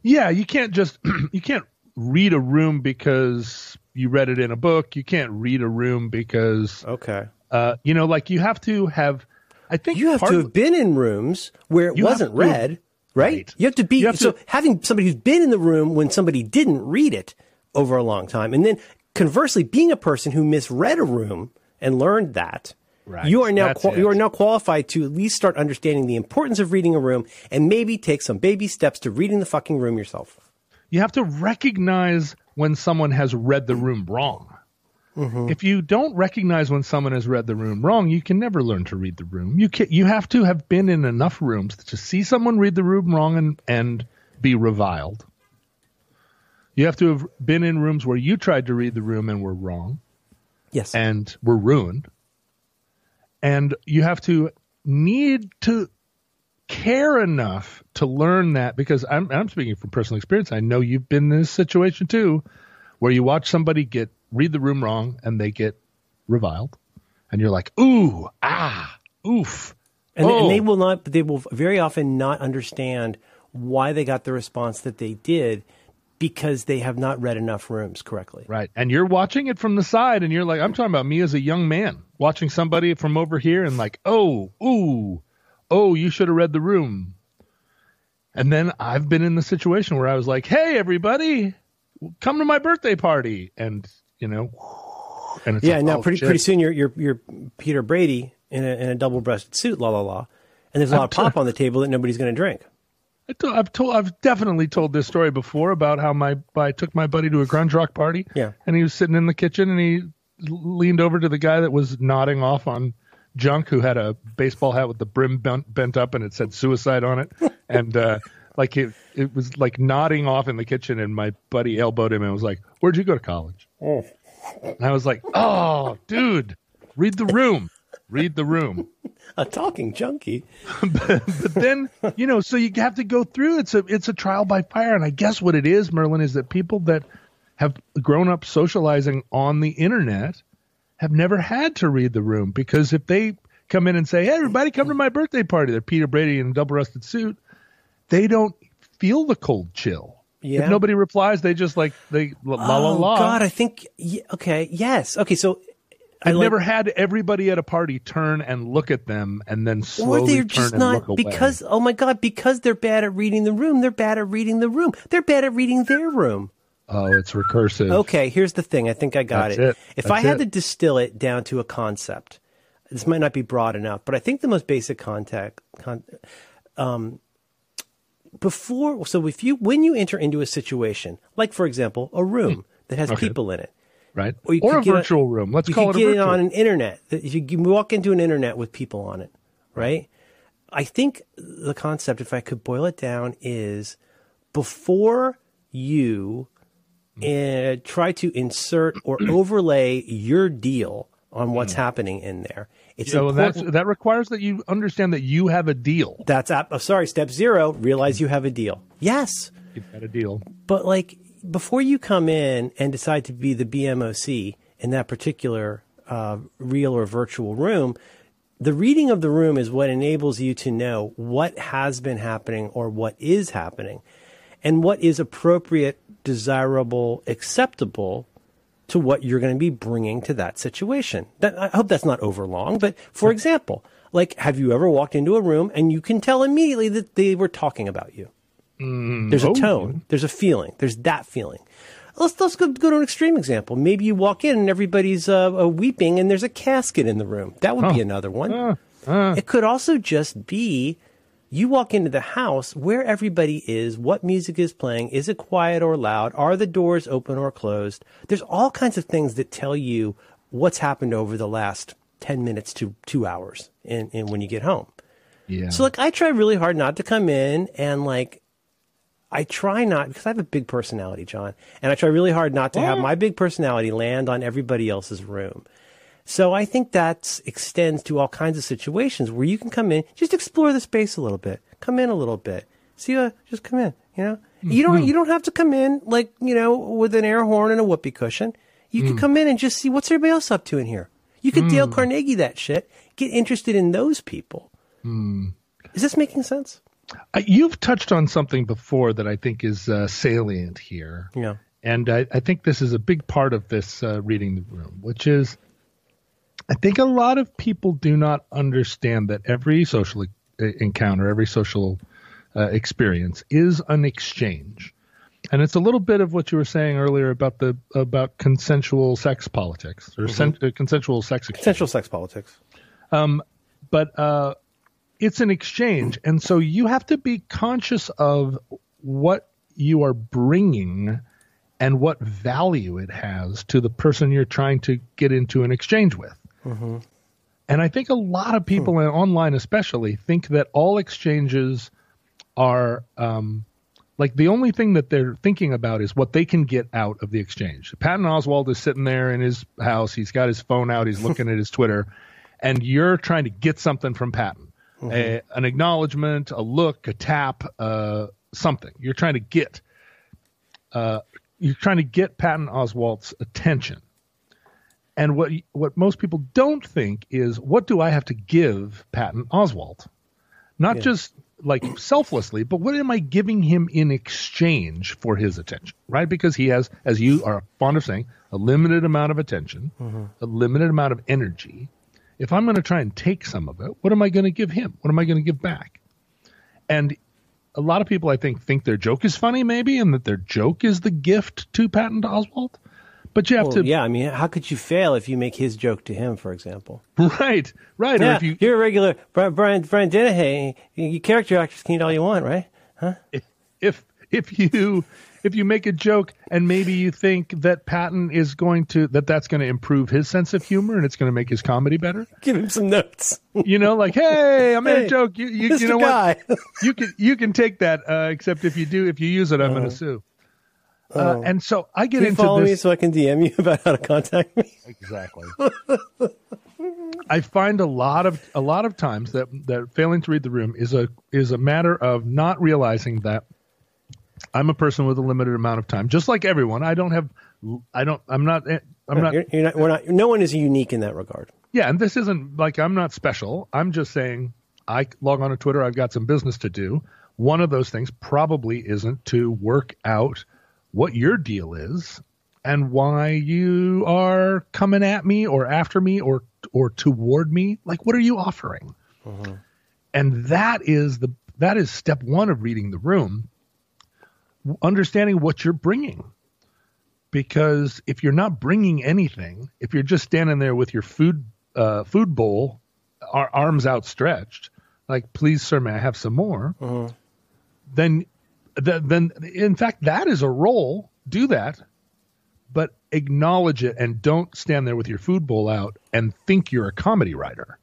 Yeah, you can't just, you can't read a room because you read it in a book. You can't read a room because, okay, uh, you know, like you have to have, I think you have part, to have been in rooms where it wasn't read, to, right? right? You have to be, have so to, having somebody who's been in the room when somebody didn't read it over a long time. And then conversely, being a person who misread a room and learned that, right. you are now qual- you are now qualified to at least start understanding the importance of reading a room and maybe take some baby steps to reading the fucking room yourself. You have to recognize when someone has read the room wrong. Mm-hmm. If you don't recognize when someone has read the room wrong, you can never learn to read the room. You can, you have to have been in enough rooms to see someone read the room wrong and, and be reviled. You have to have been in rooms where you tried to read the room and were wrong. Yes. And we're ruined. And you have to need to care enough to learn that, because I'm, I'm speaking from personal experience. I know you've been in this situation too, where you watch somebody get read the room wrong and they get reviled and you're like, ooh, ah, oof. And, oh. they, and they will not, they will very often not understand why they got the response that they did, because they have not read enough rooms correctly. Right. And you're watching it from the side and you're like, I'm talking about me as a young man watching somebody from over here and like, oh, ooh, oh, you should have read the room. And then I've been in the situation where I was like, hey, everybody, come to my birthday party. And, you know, and it's yeah, like, now oh, pretty shit. pretty soon you're, you're, you're Peter Brady in a, in a double-breasted suit, la, la, la. And there's a lot I'm of pop t- on the table that nobody's going to drink. I to, I've told, I've definitely told this story before about how my, I took my buddy to a grunge rock party, yeah, and he was sitting in the kitchen and he leaned over to the guy that was nodding off on junk, who had a baseball hat with the brim bent, bent up and it said suicide on it. And, uh, like it, it was like nodding off in the kitchen, and my buddy elbowed him and was like, where'd you go to college? Oh. And I was like, oh dude, read the room. Read the room. A talking junkie. but, but then, you know, so you have to go through. It's a it's a trial by fire. And I guess what it is, Merlin, is that people that have grown up socializing on the internet have never had to read the room, because if they come in and say, hey, everybody, come to my birthday party, they're Peter Brady in a double-breasted suit, they don't feel the cold chill. Yeah. If nobody replies, they just like, they la la la. Oh, la. God, I think, okay, yes. Okay, so... I've like, never had everybody at a party turn and look at them and then slowly or they're turn just and not, look because, away. Oh, my God, because they're bad at reading the room. They're bad at reading the room. They're bad at reading their room. Oh, it's recursive. Okay, here's the thing. I think I got it. it. If That's I had it. to distill it down to a concept, this might not be broad enough, but I think the most basic contact, con, um, before, so if you, when you enter into a situation, like, for example, a room that has okay. people in it. Right. Or, you or a virtual a, room. Let's call it a virtual room. You can get on an internet. If you walk into an internet with people on it, right? I think the concept, if I could boil it down, is before you mm. uh, try to insert or overlay your deal on what's mm. happening in there. It's so that that requires that you understand that you have a deal. That's uh, oh, sorry, step zero. Realize mm. you have a deal. Yes. You've got a deal. But like, before you come in and decide to be the B M O C in that particular uh, real or virtual room, the reading of the room is what enables you to know what has been happening or what is happening and what is appropriate, desirable, acceptable to what you're going to be bringing to that situation. That, I hope that's not overlong, but for example, like, have you ever walked into a room and you can tell immediately that they were talking about you? Mm, there's a oh. tone. There's a feeling. There's that feeling. Let's let's go, go to an extreme example. Maybe you walk in and everybody's uh, weeping, and there's a casket in the room. That would oh. be another one. Uh, uh. It could also just be you walk into the house where everybody is, what music is playing, is it quiet or loud, are the doors open or closed? There's all kinds of things that tell you what's happened over the last ten minutes to two hours, and and when you get home. Yeah. So like, I try really hard not to come in and like. I try not, because I have a big personality, John, and I try really hard not to what? have my big personality land on everybody else's room. So I think that extends to all kinds of situations where you can come in, just explore the space a little bit, come in a little bit, see, uh, just come in, you know, mm-hmm. you don't, you don't have to come in like, you know, with an air horn and a whoopee cushion. You mm. can come in and just see what's everybody else up to in here. You could mm. Dale Carnegie that shit. Get interested in those people. Mm. Is this making sense? Uh, you've touched on something before that I think is uh, salient here. Yeah. And I, I think this is a big part of this uh, reading the room, which is I think a lot of people do not understand that every social encounter, every social uh, experience is an exchange. And it's a little bit of what you were saying earlier about the about consensual sex politics or mm-hmm. sen- uh, consensual sex exchange. Consensual sex politics. Um, but uh, it's an exchange. And so you have to be conscious of what you are bringing and what value it has to the person you're trying to get into an exchange with. Mm-hmm. And I think a lot of people, mm. and online especially, think that all exchanges are um, – like the only thing that they're thinking about is what they can get out of the exchange. Patton Oswalt is sitting there in his house. He's got his phone out. He's looking at his Twitter. And you're trying to get something from Patton. Mm-hmm. A, an acknowledgement, a look, a tap, uh, something. You're trying to get uh, you're trying to get Patton Oswalt's attention. And what what most people don't think is, what do I have to give Patton Oswalt? Not yeah. just like selflessly, but what am I giving him in exchange for his attention, right? Because he has, as you are fond of saying, a limited amount of attention, mm-hmm. a limited amount of energy. If I'm going to try and take some of it, what am I going to give him? What am I going to give back? And a lot of people, I think, think their joke is funny maybe, and that their joke is the gift to Patton Oswalt. But you have well, to... Yeah, I mean, how could you fail if you make his joke to him, for example? Right, right. Yeah, or if you... you're a regular... Brian, Brian, Brian Dennehy, you character actors can eat all you want, right? Huh? If, if, if, you, if you make a joke and maybe you think that Patton is going to... that that's going to improve his sense of humor and it's going to make his comedy better. Give him some notes. You know, like, hey, I made hey, a joke. You, you, you know guy. What? You can, you can take that, uh, except if you do, if you use it, I'm uh-huh. going to sue. Uh, and so I get into this. Follow me so I can D M you about how to contact me. Exactly. I find a lot of a lot of times that, that failing to read the room is a is a matter of not realizing that I'm a person with a limited amount of time, just like everyone. I don't have. I don't. I'm not. I'm not. You're, you're not we're not. No one is unique in that regard. Yeah, and this isn't like I'm not special. I'm just saying I log on to Twitter. I've got some business to do. One of those things probably isn't to work out what your deal is and why you are coming at me or after me or or toward me. Like, what are you offering? Mm-hmm. And that is the that is step one of reading the room, understanding what you're bringing. Because if you're not bringing anything, if you're just standing there with your food uh, food bowl, our arms outstretched, like, please, sir, may I have some more? Mm-hmm. Then Then, in fact, that is a role. Do that, but acknowledge it and don't stand there with your food bowl out and think you're a comedy writer,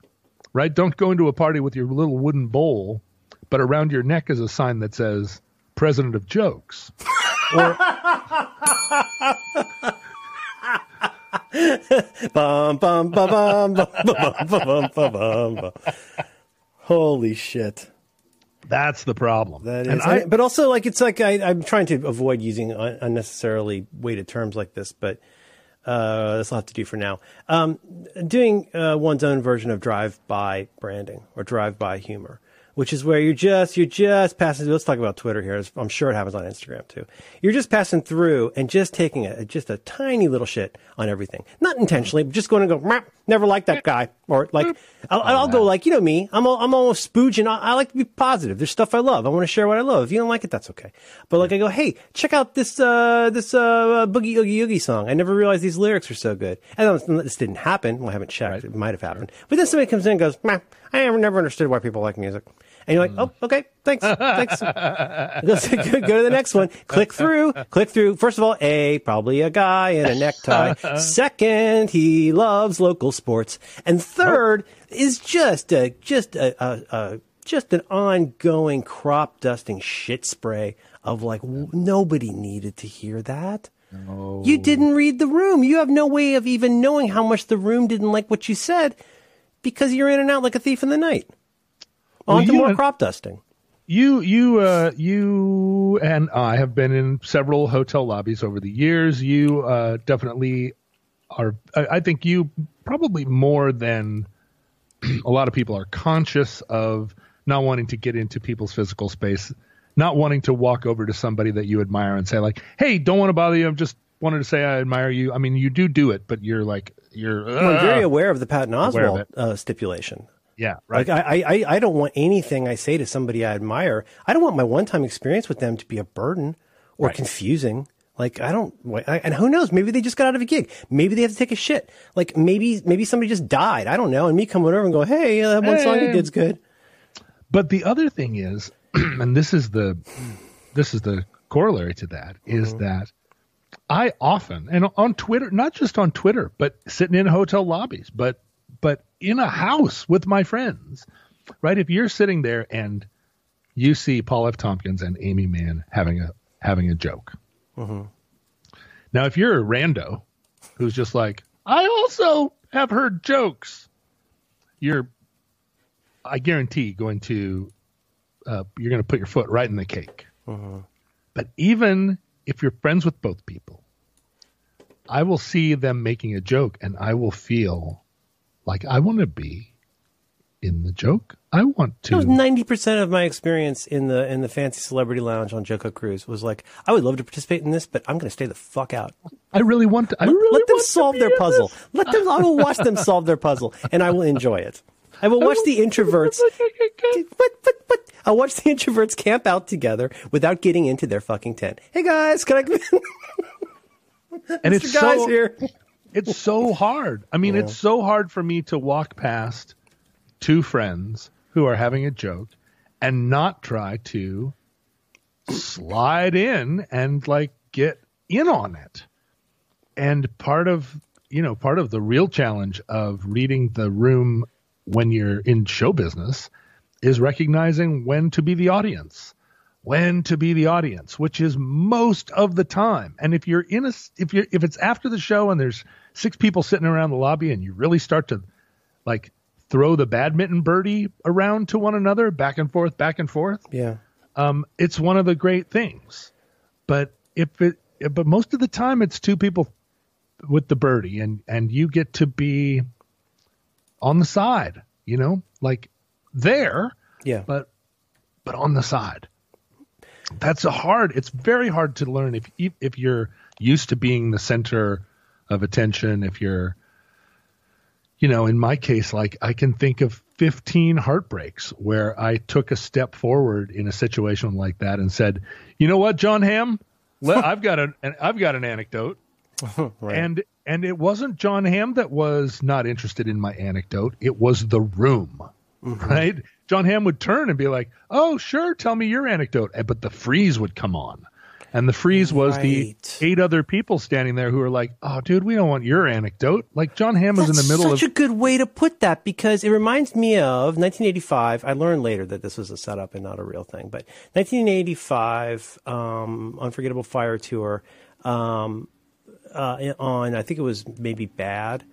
right? Don't go into a party with your little wooden bowl, but around your neck is a sign that says "President of Jokes." Or, bum, bum, ba-bum, ba-bum, ba-bum. Holy shit. That's the problem. That is, and I, but also, like, it's like I, I'm trying to avoid using unnecessarily weighted terms like this, but uh, that's all I have to do for now. Um, doing uh, one's own version of drive-by branding or drive-by humor, which is where you're just you're just passing. Let's talk about Twitter here. I'm sure it happens on Instagram too. You're just passing through and just taking a just a tiny little shit on everything, not intentionally, but just going to go. Never liked that guy, or like I'll, I'll go like, you know me. I'm all, I'm almost spooging. I, I like to be positive. There's stuff I love. I want to share what I love. If you don't like it, that's okay. But like I go, hey, check out this uh this uh Boogie Oogie Oogie song. I never realized these lyrics were so good. And this didn't happen. Well, I haven't checked. Right. It might have happened. But then somebody comes in and goes, I never understood why people like music. And you're like, oh, okay, thanks, thanks. Go to the next one. Click through, click through. First of all, A, probably a guy in a necktie. Second, he loves local sports. And third oh. is just a, just a, a, a, just an ongoing crop dusting shit spray of like, w- nobody needed to hear that. No. You didn't read the room. You have no way of even knowing how much the room didn't like what you said because you're in and out like a thief in the night. On well, to more and, crop dusting. You, you, uh, you, and I have been in several hotel lobbies over the years. You uh, definitely are. I, I think you probably more than a lot of people are conscious of, not wanting to get into people's physical space, not wanting to walk over to somebody that you admire and say like, hey, don't want to bother you. I just wanted to say I admire you. I mean, you do do it, but you're like, you're uh, well, I'm very aware of the Patton Oswalt uh, stipulation. Yeah, right. Like I, I, I don't want anything I say to somebody I admire. I don't want my one-time experience with them to be a burden or right. confusing. Like I don't, I, and who knows? Maybe they just got out of a gig. Maybe they have to take a shit. Like maybe, maybe somebody just died. I don't know. And me coming over and going, hey, that one hey. song you did's good. But the other thing is, and this is the, this is the corollary to that, is mm-hmm. that I often, and on Twitter, not just on Twitter, but sitting in hotel lobbies, but but in a house with my friends, right? If you're sitting there and you see Paul F. Tompkins and Amy Mann having a having a joke. Mm-hmm. Now, if you're a rando who's just like, I also have heard jokes, you're, I guarantee, going to uh, you're going to put your foot right in the cake. Mm-hmm. But even if you're friends with both people, I will see them making a joke and I will feel like I want to be in the joke. I want to. ninety percent of my experience in the in the fancy celebrity lounge on Joko Cruise was like, I would love to participate in this, but I'm going to stay the fuck out. I really want to. I let, really let them want solve their puzzle. This. Let them. I will watch them solve their puzzle, and I will enjoy it. I will watch the introverts. But but but I'll watch the introverts camp out together without getting into their fucking tent. Hey guys, can I? And Mister it's guys so. Here. It's so hard. I mean, yeah. it's so hard for me to walk past two friends who are having a joke and not try to slide in and like get in on it. And part of, you know, part of the real challenge of reading the room when you're in show business is recognizing when to be the audience, when to be the audience, which is most of the time. And if you're in a, if you're, if it's after the show and there's six people sitting around the lobby and you really start to like throw the badminton birdie around to one another, back and forth, back and forth. Yeah. Um, it's one of the great things, but if it, but most of the time it's two people with the birdie and, and you get to be on the side, you know, like there, yeah, but, but on the side. That's a hard, it's very hard to learn if, if you're used to being the center of attention, if you're, you know, in my case, like I can think of fifteen heartbreaks where I took a step forward in a situation like that and said, you know what, John Hamm, I've got an, I've got an anecdote. Right. And, and it wasn't John Hamm that was not interested in my anecdote. It was the room. Mm-hmm. Right? John Hamm would turn and be like, oh, sure, tell me your anecdote. But the freeze would come on. And the freeze was right. the eight other people standing there who are like, oh, dude, we don't want your anecdote. Like, John Hamm was in the middle of... That's such a good way to put that, because it reminds me of nineteen eighty-five. I learned later that this was a setup and not a real thing. But nineteen eighty-five, um, Unforgettable Fire Tour, um, uh, on, I think it was maybe Bad,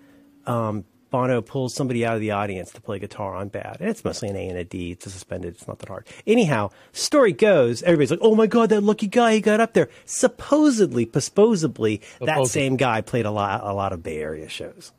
um, Bono pulls somebody out of the audience to play guitar on Bad. And it's mostly an A and a D. It's a suspended. It's not that hard. Anyhow, story goes, everybody's like, oh my God, that lucky guy, he got up there. Supposedly, posposedly, Supposedly. that same guy played a lot, a lot of Bay Area shows.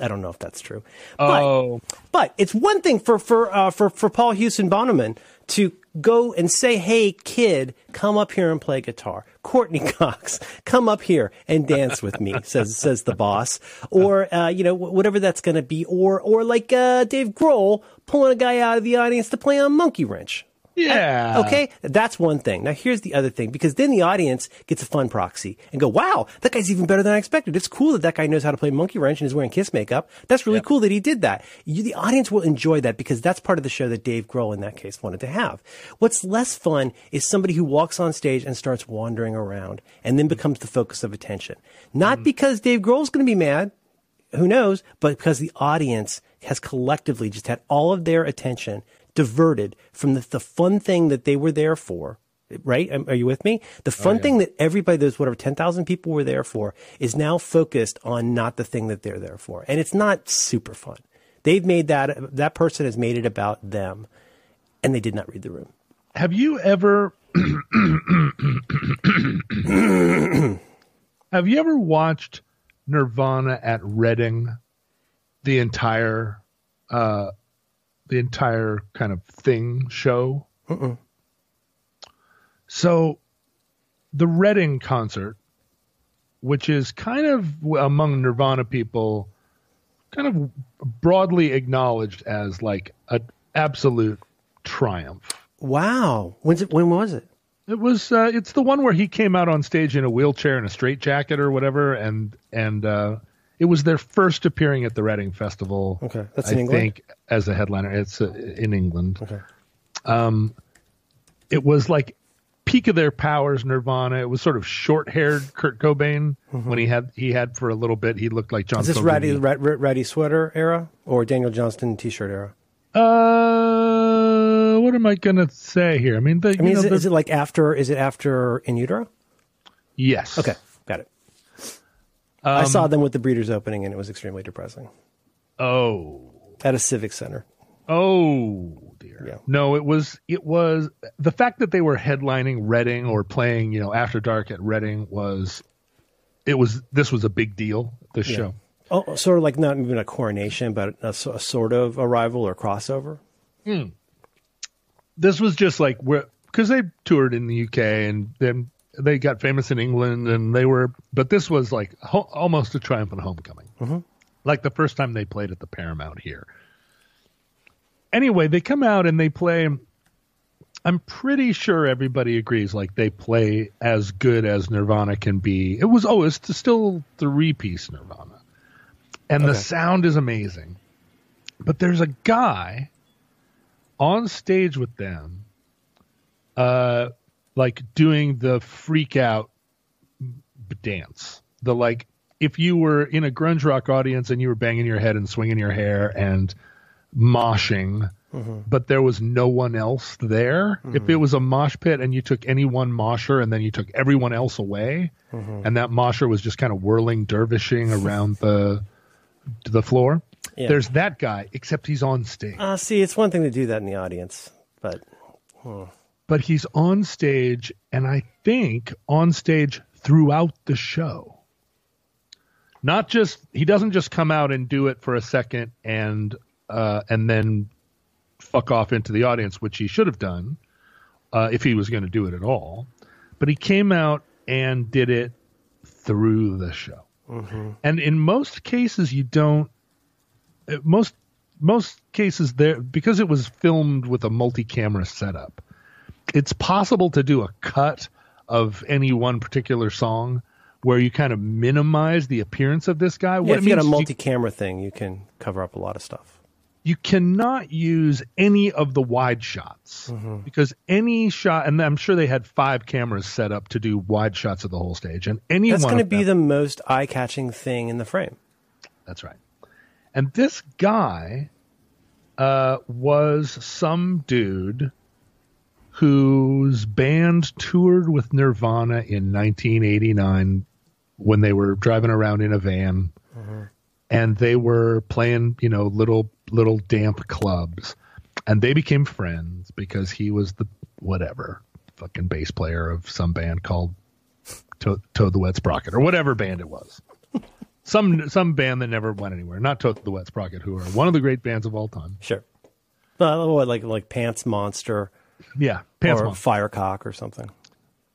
I don't know if that's true. But, oh. but it's one thing for, for, uh, for, for Paul Hewson Bonneman to go and say, hey, kid, come up here and play guitar. Courtney Cox, come up here and dance with me, says says the boss. Or, uh, you know, whatever that's going to be. Or, or like uh, Dave Grohl pulling a guy out of the audience to play on Monkey Wrench. Yeah. Uh, okay. That's one thing. Now, here's the other thing, because then the audience gets a fun proxy and go, wow, that guy's even better than I expected. It's cool that that guy knows how to play Monkey Wrench and is wearing Kiss makeup. That's really yep. cool that he did that. You, the audience will enjoy that, because that's part of the show that Dave Grohl in that case wanted to have. What's less fun is somebody who walks on stage and starts wandering around and then becomes the focus of attention. Not mm. because Dave Grohl's going to be mad. Who knows? But because the audience has collectively just had all of their attention diverted from the, the fun thing that they were there for, right? Are you with me? The fun oh, yeah. thing that everybody, those whatever ten thousand people were there for, is now focused on not the thing that they're there for. And it's not super fun. They've made that, that person has made it about them, and they did not read the room. Have you ever, have you ever watched Nirvana at Reading? the entire uh, the entire kind of thing show. Uh-uh. So the Reading concert, which is kind of among Nirvana people, kind of broadly acknowledged as like an absolute triumph. Wow. When's it, when was it? It was, uh, it's the one where he came out on stage in a wheelchair and a straitjacket or whatever. And, and, uh, it was their first appearing at the Reading Festival. Okay. That's in I England? think as a headliner. It's uh, in England. Okay. Um, it was like peak of their powers, Nirvana. It was sort of short haired Kurt Cobain. Mm-hmm. When he had, he had for a little bit, he looked like John. Is this ratty, rat, ratty sweater era or Daniel Johnston t-shirt era? Uh, what am I going to say here? I mean, the, I mean, you know, is, it, the, is it like after, is it after In Utero? Yes. Okay. Got it. Um, I saw them with the Breeders opening and it was extremely depressing. Oh. At a civic center. Oh dear. Yeah. No, it was, it was the fact that they were headlining Reading or playing, you know, After Dark at Reading was, it was, this was a big deal, this yeah. show. Oh, sort of like not even a coronation, but a, a sort of arrival or crossover. Mm. This was just like where, because they toured in the U K and then they got famous in England, and they were, but this was like ho- almost a triumphant homecoming. Mm-hmm. Like the first time they played at the Paramount here. Anyway, they come out and they play. I'm pretty sure everybody agrees, like they play as good as Nirvana can be. It was always oh, still three-piece Nirvana. And okay. The sound is amazing. But there's a guy on stage with them, uh, like doing the freak out dance. The like, if you were in a grunge rock audience and you were banging your head and swinging your hair and moshing, mm-hmm. but there was no one else there. Mm-hmm. If it was a mosh pit and you took any one mosher and then you took everyone else away, mm-hmm. and that mosher was just kind of whirling, dervishing around the... to the floor. Yeah. There's that guy, except he's on stage. Uh, see, it's one thing to do that in the audience, but... Huh. But he's on stage, and I think on stage throughout the show. Not just... He doesn't just come out and do it for a second and uh, and then fuck off into the audience, which he should have done uh, if he was going to do it at all. But he came out and did it through the show. Mm-hmm. And in most cases, you don't. Most most cases there, because it was filmed with a multi-camera setup, it's possible to do a cut of any one particular song where you kind of minimize the appearance of this guy. Yeah, what if you got a multi-camera you, thing, you can cover up a lot of stuff. You cannot use any of the wide shots, mm-hmm. because any shot, and I'm sure they had five cameras set up to do wide shots of the whole stage. And any that's going to be the most eye-catching thing in the frame. That's right. And this guy uh, was some dude whose band toured with Nirvana in nineteen eighty-nine when they were driving around in a van, mm-hmm. and they were playing, you know, little. little damp clubs, and they became friends because he was the whatever fucking bass player of some band called Toad, Toad the Wet Sprocket or whatever band it was. some some band that never went anywhere. Not Toad the Wet Sprocket, who are one of the great bands of all time. Sure. Uh, what, like like Pants Monster. Yeah, Pants or Monster. Firecock or something.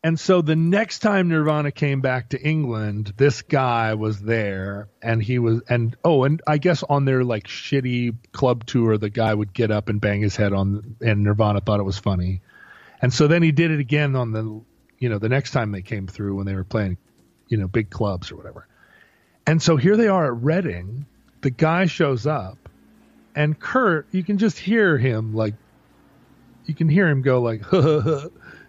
And so the next time Nirvana came back to England, this guy was there, and he was, and oh, and I guess on their like shitty club tour, the guy would get up and bang his head on, and Nirvana thought it was funny. And so then he did it again on the, you know, the next time they came through when they were playing, you know, big clubs or whatever. And so here they are at Reading. The guy shows up, and Kurt, you can just hear him like, you can hear him go like,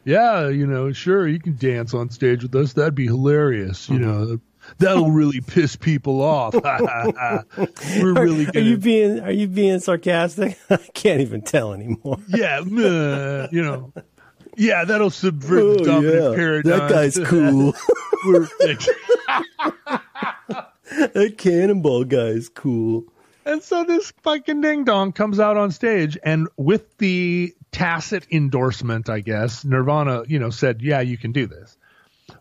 yeah, you know, sure, you can dance on stage with us. That'd be hilarious. You mm-hmm. know, that'll really piss people off. We're are, really gonna... Are you being Are you being sarcastic? I can't even tell anymore. Yeah, uh, you know, yeah, that'll subvert oh, the dominant yeah. paradigm. That guy's cool. That cannonball guy's cool. And so this fucking ding dong comes out on stage, and with the tacit endorsement, I guess, Nirvana, you know, said, yeah, you can do this.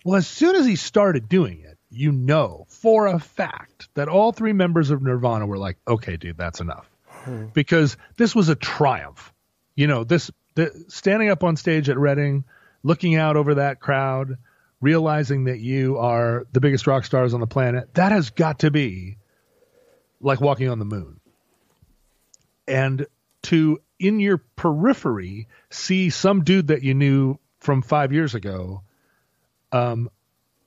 Well, as soon as he started doing it, you know for a fact that all three members of Nirvana were like, okay, dude, that's enough. Hmm. Because this was a triumph. You know, this the, standing up on stage at Reading, looking out over that crowd, realizing that you are the biggest rock stars on the planet, that has got to be like walking on the moon. And to, in your periphery, see some dude that you knew from five years ago um,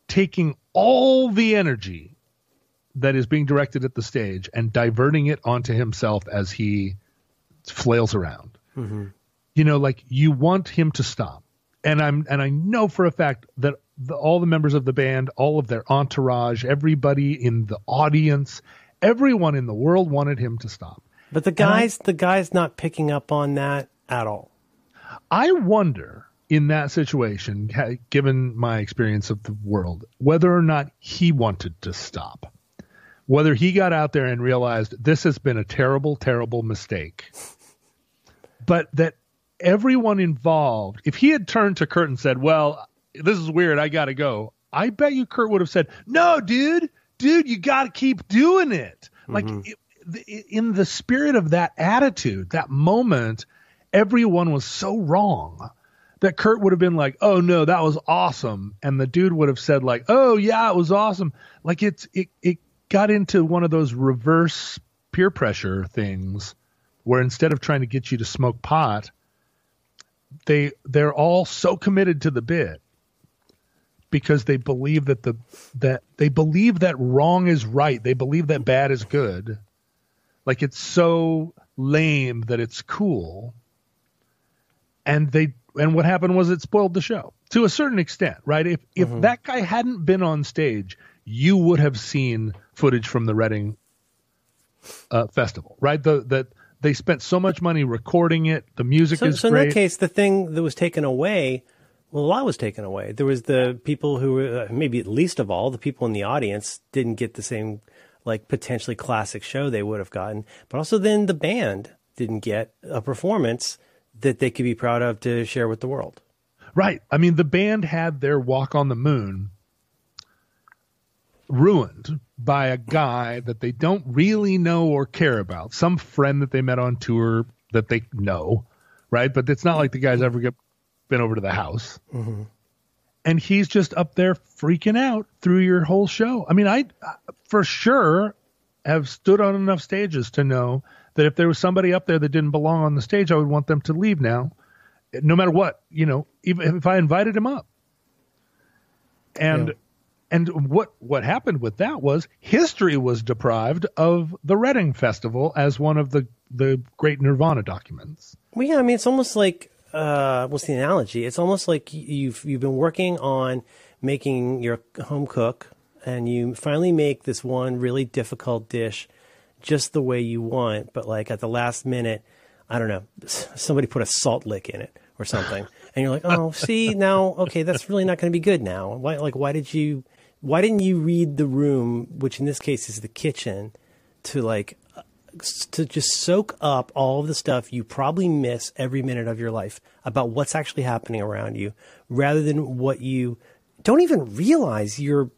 taking all the energy that is being directed at the stage and diverting it onto himself as he flails around. Mm-hmm. You know, like, you want him to stop. And I'm, and I know for a fact that the, all the members of the band, all of their entourage, everybody in the audience, everyone in the world wanted him to stop. But the guy's, I, the guy's not picking up on that at all. I wonder in that situation, given my experience of the world, whether or not he wanted to stop, whether he got out there and realized this has been a terrible, terrible mistake, but that everyone involved, if he had turned to Kurt and said, well, this is weird, I got to go. I bet you Kurt would have said, no, dude, dude, you got to keep doing it. Mm-hmm. Like, it, in the spirit of that attitude, that moment, everyone was so wrong that Kurt would have been like, oh no, that was awesome. And the dude would have said like, oh yeah, it was awesome. Like it's, it, it got into one of those reverse peer pressure things where instead of trying to get you to smoke pot, they, they're all so committed to the bit because they believe that the, that they believe that wrong is right. They believe that bad is good. Like it's so lame that it's cool. And they, and what happened was it spoiled the show to a certain extent, right? If if mm-hmm. that guy hadn't been on stage, you would have seen footage from the Reading uh, festival, right? The, that they spent so much money recording it. The music so, is so great. So in that case, the thing that was taken away, well, a lot was taken away. There was the people who were, uh, maybe least of all, the people in the audience didn't get the same, like, potentially classic show they would have gotten. But also then the band didn't get a performance that they could be proud of to share with the world. Right. I mean, the band had their Walk on the Moon ruined by a guy that they don't really know or care about. Some friend that they met on tour that they know, right? But it's not like the guy's ever get, been over to the house. Mm-hmm. And he's just up there freaking out through your whole show. I mean, I for sure have stood on enough stages to know that if there was somebody up there that didn't belong on the stage, I would want them to leave now, no matter what, you know, even if I invited him up. And yeah. and what what happened with that was history was deprived of the Reading Festival as one of the, the great Nirvana documents. Well, yeah, I mean, it's almost like, uh, what's the analogy? It's almost like you've you've been working on making your home cook and you finally make this one really difficult dish just the way you want, but like at the last minute, I don't know, somebody put a salt lick in it or something. And you're like, oh, see now, okay, that's really not going to be good now. Why, like, why did you, why didn't you read the room, which in this case is the kitchen, to like, to just soak up all of the stuff you probably miss every minute of your life about what's actually happening around you, rather than what you don't even realize you're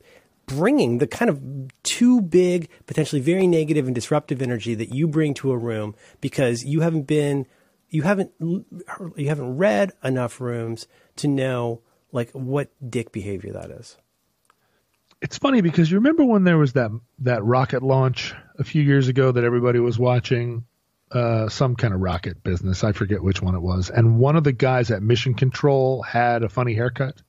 bringing, the kind of too big, potentially very negative and disruptive energy that you bring to a room because you haven't been, you haven't, you haven't read enough rooms to know like what dick behavior that is. It's funny because you remember when there was that, that rocket launch a few years ago that everybody was watching, uh, some kind of rocket business. I forget which one it was. And one of the guys at Mission Control had a funny haircut.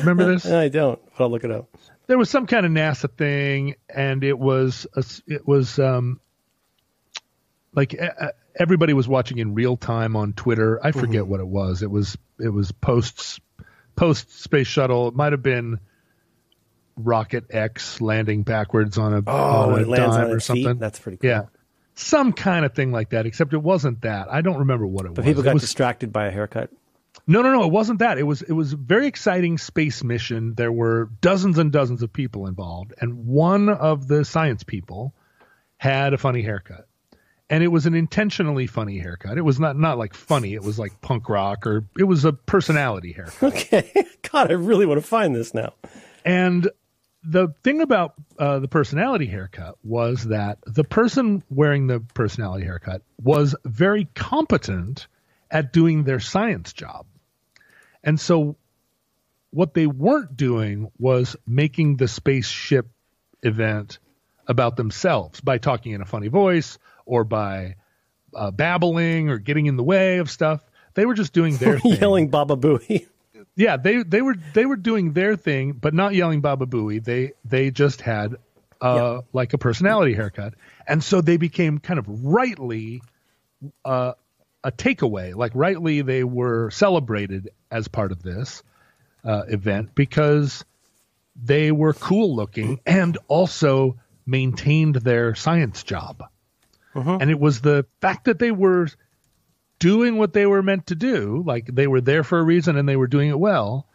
Remember this? I don't, but I'll look it up. There was some kind of NASA thing, and it was a, it was um, like a, a, everybody was watching in real time on Twitter. I forget mm-hmm. what it was. It was it was post post space shuttle. It might have been Rocket X landing backwards on a, oh, on a dime or something. Feet? That's pretty cool. Yeah, some kind of thing like that. Except it wasn't that. I don't remember what it but was. But people got it was, distracted by a haircut. No, no, no, it wasn't that. It was it was a very exciting space mission. There were dozens and dozens of people involved, and one of the science people had a funny haircut. And it was an intentionally funny haircut. It was not, not like funny. It was like punk rock, or it was a personality haircut. Okay. God, I really want to find this now. And the thing about uh, the personality haircut was that the person wearing the personality haircut was very competent at doing their science job. And so what they weren't doing was making the spaceship event about themselves by talking in a funny voice or by uh, babbling or getting in the way of stuff. They were just doing their thing. Yelling Baba Booey. Yeah, they, they were they were doing their thing, but not yelling Baba Booey. They they just had uh, yep. like a personality haircut. And so they became kind of rightly uh, a takeaway. Like rightly they were celebrated as part of this uh, event because they were cool looking and also maintained their science job. Uh-huh. And it was the fact that they were doing what they were meant to do, like they were there for a reason and they were doing it well.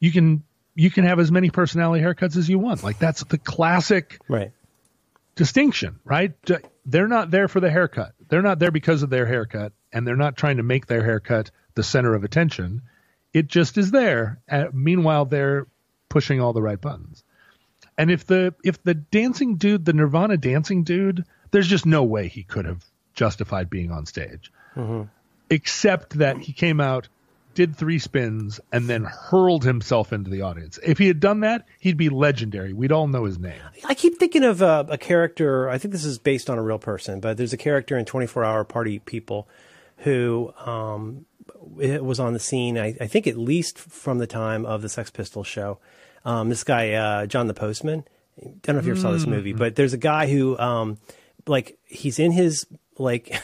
You can you can have as many personality haircuts as you want. Like that's the classic right. distinction, right? They're not there for the haircut. They're not there because of their haircut, and they're not trying to make their haircut the center of attention. It just is there. And meanwhile, they're pushing all the right buttons. And if the if the dancing dude, the Nirvana dancing dude, there's just no way he could have justified being on stage. Mm-hmm. Except that he came out, did three spins, and then hurled himself into the audience. If he had done that, he'd be legendary. We'd all know his name. I keep thinking of uh, a character. I think this is based on a real person, but there's a character in twenty-four hour Party People who um, was on the scene, I, I think at least from the time of the Sex Pistols show. Um, this guy, uh, John the Postman. I don't know if you ever mm-hmm. saw this movie, but there's a guy who, um, like, he's in his... Like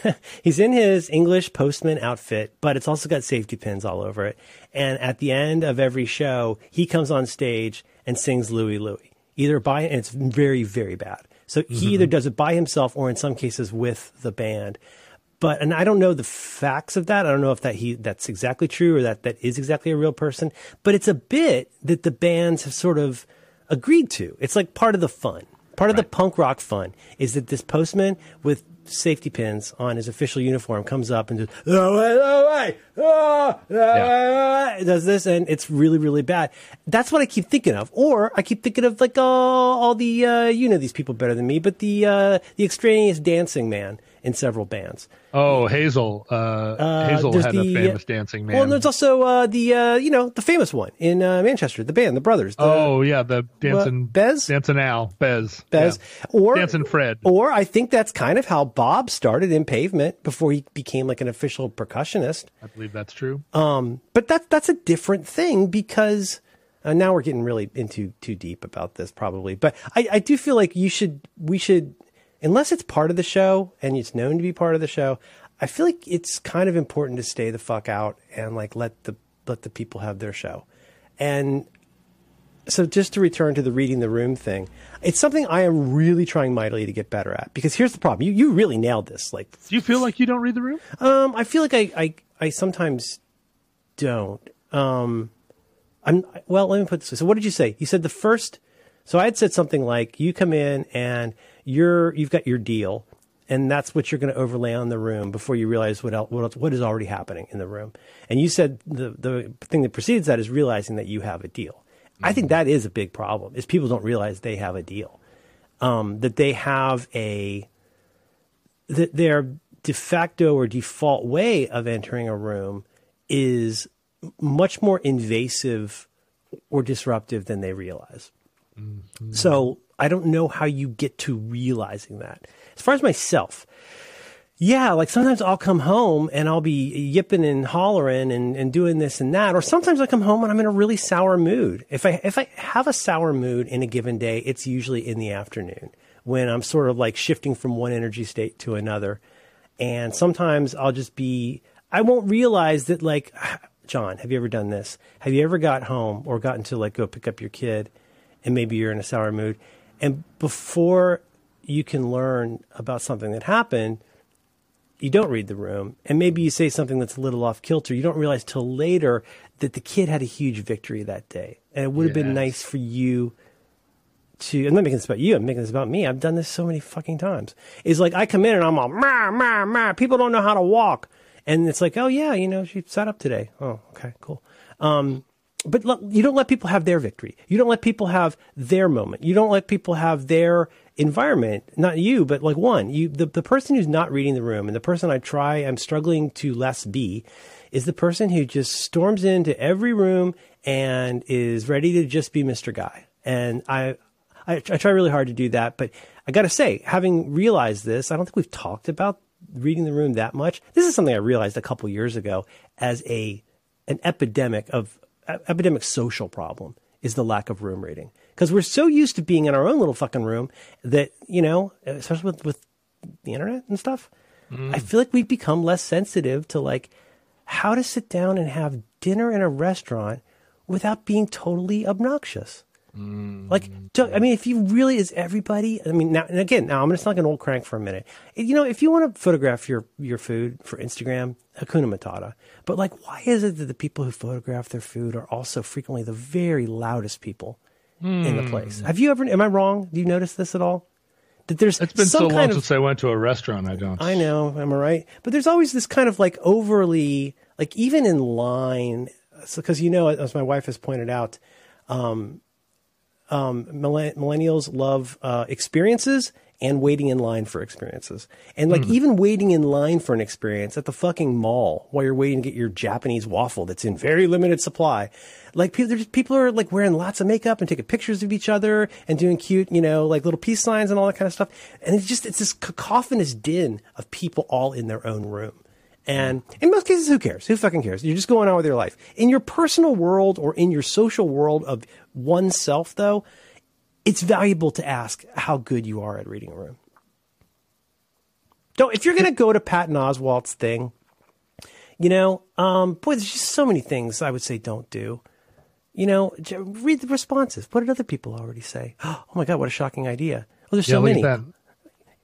he's in his English postman outfit, but it's also got safety pins all over it. And at the end of every show, he comes on stage and sings Louie Louie, either by, and it's very, very bad. So he mm-hmm. either does it by himself or in some cases with the band. But, and I don't know the facts of that. I don't know if that he, that's exactly true or that that is exactly a real person, but it's a bit that the bands have sort of agreed to. It's like part of the fun. Part of right. the punk rock fun is that this postman with safety pins on his official uniform comes up and just oh, oh, oh, oh, yeah. does this, and it's really, really bad. That's what I keep thinking of. Or I keep thinking of like oh, all the uh, you know these people better than me, but the uh, the extraneous dancing man in several bands. Oh, Hazel, uh, uh, Hazel had the, a famous dancing man. Well, and there's also uh, the uh, you know the famous one in uh, Manchester, the band, the brothers. The, oh yeah, the dancing uh, Bez, dancing Al, Bez, Bez, yeah. or dancing Fred. Or I think that's kind of how Bob started in Pavement before he became like an official percussionist. I believe that's true. Um, but that's that's a different thing because. Uh, now we're getting really into too deep about this probably, but I, I do feel like you should we should. Unless it's part of the show and it's known to be part of the show, I feel like it's kind of important to stay the fuck out and like let the let the people have their show. And so just to return to the reading the room thing, it's something I am really trying mightily to get better at because here's the problem. You you really nailed this. Like, do you feel like you don't read the room? Um, I feel like I I, I sometimes don't. Um, I'm well. Let me put this way. So what did you say? You said the first. So I had said something like you come in and. You're, you've got your deal, and that's what you're going to overlay on the room before you realize what else, what else, what is already happening in the room. And you said the, the thing that precedes that is realizing that you have a deal. Mm-hmm. I think that is a big problem, is people don't realize they have a deal, um, that they have a that their de facto or default way of entering a room is much more invasive or disruptive than they realize. Mm-hmm. So I don't know how you get to realizing that. As far as myself, yeah, like sometimes I'll come home and I'll be yipping and hollering and, and doing this and that. Or sometimes I come home and I'm in a really sour mood. If I, if I have a sour mood in a given day, it's usually in the afternoon when I'm sort of like shifting from one energy state to another. And sometimes I'll just be, I won't realize that like, John, have you ever done this? Have you ever got home or gotten to like go pick up your kid and maybe you're in a sour mood? And before you can learn about something that happened, you don't read the room. And maybe you say something that's a little off kilter. You don't realize till later that the kid had a huge victory that day. And it would have yes. been nice for you to, I'm not making this about you, I'm making this about me. I've done this so many fucking times. It's like I come in and I'm all, mah, mah, mah. People don't know how to walk. And it's like, oh yeah, you know, she sat up today. Oh, okay, cool. Um, But look, you don't let people have their victory. You don't let people have their moment. You don't let people have their environment. Not you, but like one. You, the, the person who's not reading the room, and the person I try, I'm struggling to less be, is the person who just storms into every room and is ready to just be Mister Guy. And I, I, I try really hard to do that. But I got to say, having realized this, I don't think we've talked about reading the room that much. This is something I realized a couple years ago as a an epidemic of epidemic social problem is the lack of room reading. Because we're so used to being in our own little fucking room that, you know, especially with, with the internet and stuff, mm. I feel like we've become less sensitive to like how to sit down and have dinner in a restaurant without being totally obnoxious. Mm. Like, I mean, if you really is everybody, I mean, now, and again, now I'm going to sound like an old crank for a minute. You know, if you want to photograph your, your food for Instagram, Hakuna Matata. But like, why is it that the people who photograph their food are also frequently the very loudest people mm. in the place? Have you ever, am I wrong? Do you notice this at all? That there's it's been so long of, since I went to a restaurant. I don't, I know, am I right? But there's always this kind of like overly, like even in line. So, cause you know, as my wife has pointed out, um, Um, millennials love uh, experiences and waiting in line for experiences. And like mm. even waiting in line for an experience at the fucking mall while you're waiting to get your Japanese waffle that's in very limited supply. Like people, just, people are like wearing lots of makeup and taking pictures of each other and doing cute, you know, like little peace signs and all that kind of stuff. And it's just, it's this cacophonous din of people all in their own room. And in most cases, who cares? Who fucking cares? You're just going on with your life. In your personal world or in your social world of oneself, though, it's valuable to ask how good you are at reading a room. Don't, if you're going to go to Patton Oswalt's thing, you know, um, boy, there's just so many things I would say don't do. You know, read the responses. What did other people already say? Oh, my God, what a shocking idea. Oh, there's yeah, so many. That.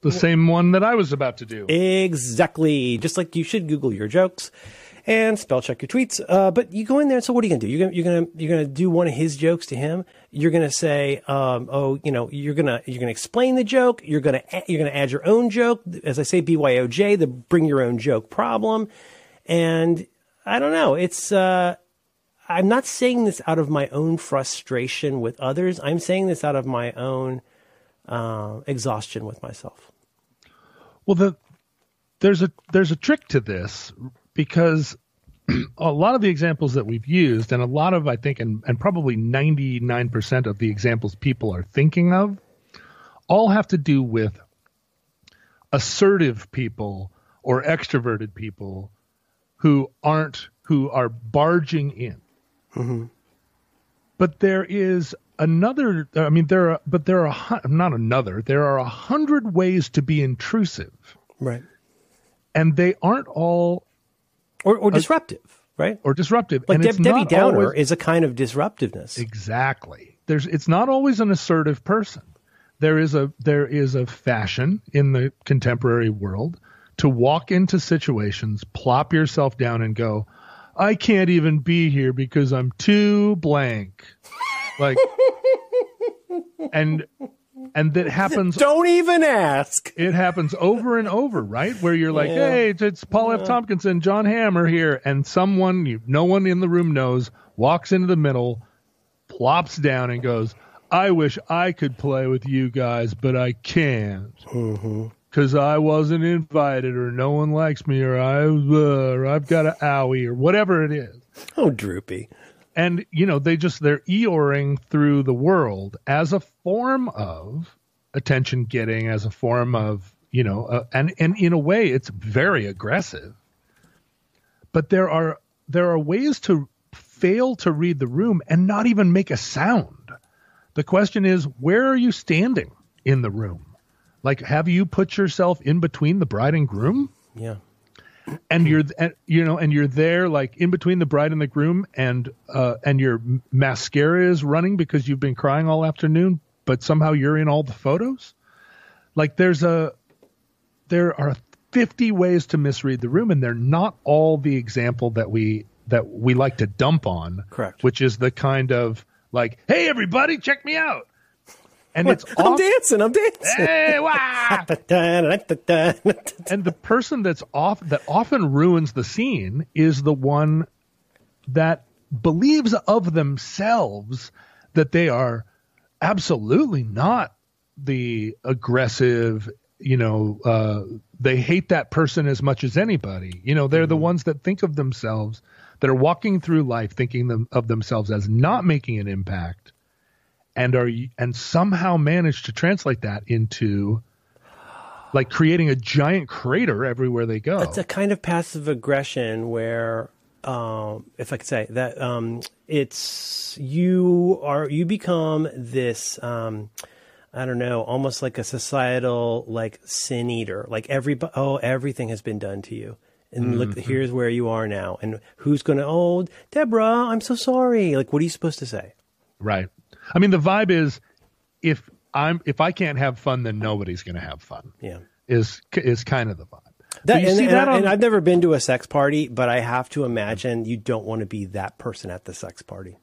The same one that I was about to do. Exactly. Just like you should Google your jokes and spell check your tweets. Uh, but you go in there. So what are you going to do? You're going you're going to you're going to do one of his jokes to him. You're going to say, um, oh, you know, you're going to you're going to explain the joke. You're going to you're going to add your own joke. As I say, B Y O J, the bring your own joke problem. And I don't know. It's uh, I'm not saying this out of my own frustration with others. I'm saying this out of my own Uh, exhaustion with myself. Well, the, there's a there's a trick to this, because a lot of the examples that we've used, and a lot of I think, and, and probably ninety-nine percent of the examples people are thinking of, all have to do with assertive people or extroverted people who aren't who are barging in. Mm-hmm. But there is another, I mean, there are, but there are, not another, there are a hundred ways to be intrusive. Right. And they aren't all. Or, or disruptive, a, right? Or disruptive. Like and Deb, it's Debbie not Downer always, is a kind of disruptiveness. Exactly. There's, it's not always an assertive person. There is a, there is a fashion in the contemporary world to walk into situations, plop yourself down and go, I can't even be here because I'm too blank. Like, and, and that happens. Don't even ask. It happens over and over, right? Where you're like, yeah. Hey, it's Paul F. Tompkinson, John Hamm are here. And someone, you, no one in the room knows, walks into the middle, plops down and goes, I wish I could play with you guys, but I can't. Mm-hmm. Because I wasn't invited, or no one likes me, or, I, uh, or I've got an owie, or whatever it is. Oh, droopy. And, you know, they just, they're Eeyoring through the world as a form of attention getting, as a form of, you know, uh, and, and in a way, it's very aggressive. But there are there are ways to fail to read the room and not even make a sound. The question is, where are you standing in the room? Like, have you put yourself in between the bride and groom? Yeah. And you're, and, you know, and you're there like in between the bride and the groom, and, uh, and your mascara is running because you've been crying all afternoon, but somehow you're in all the photos. Like there's a, there are fifty ways to misread the room, and they're not all the example that we, that we like to dump on. Correct. Which is the kind of like, hey, everybody, check me out. And what? It's I'm off- dancing, I'm dancing. Hey, wow. And the person that's off that often ruins the scene is the one that believes of themselves that they are absolutely not the aggressive, you know, uh, they hate that person as much as anybody. You know, they're mm-hmm. the ones that think of themselves, that are walking through life thinking them, of themselves as not making an impact, and are and somehow manage to translate that into like creating a giant crater everywhere they go. It's a kind of passive aggression where, um, if I could say that, um, it's you are you become this. Um, I don't know, almost like a societal, like sin eater, like every, oh, everything has been done to you. And mm-hmm. look, here's where you are now. And who's going to, oh, Deborah, I'm so sorry. Like, what are you supposed to say? Right. I mean, the vibe is if I'm, if I can't have fun, then nobody's going to have fun. Yeah. Is, is kind of the vibe. That, and, and, that on... and I've never been to a sex party, but I have to imagine you don't want to be that person at the sex party.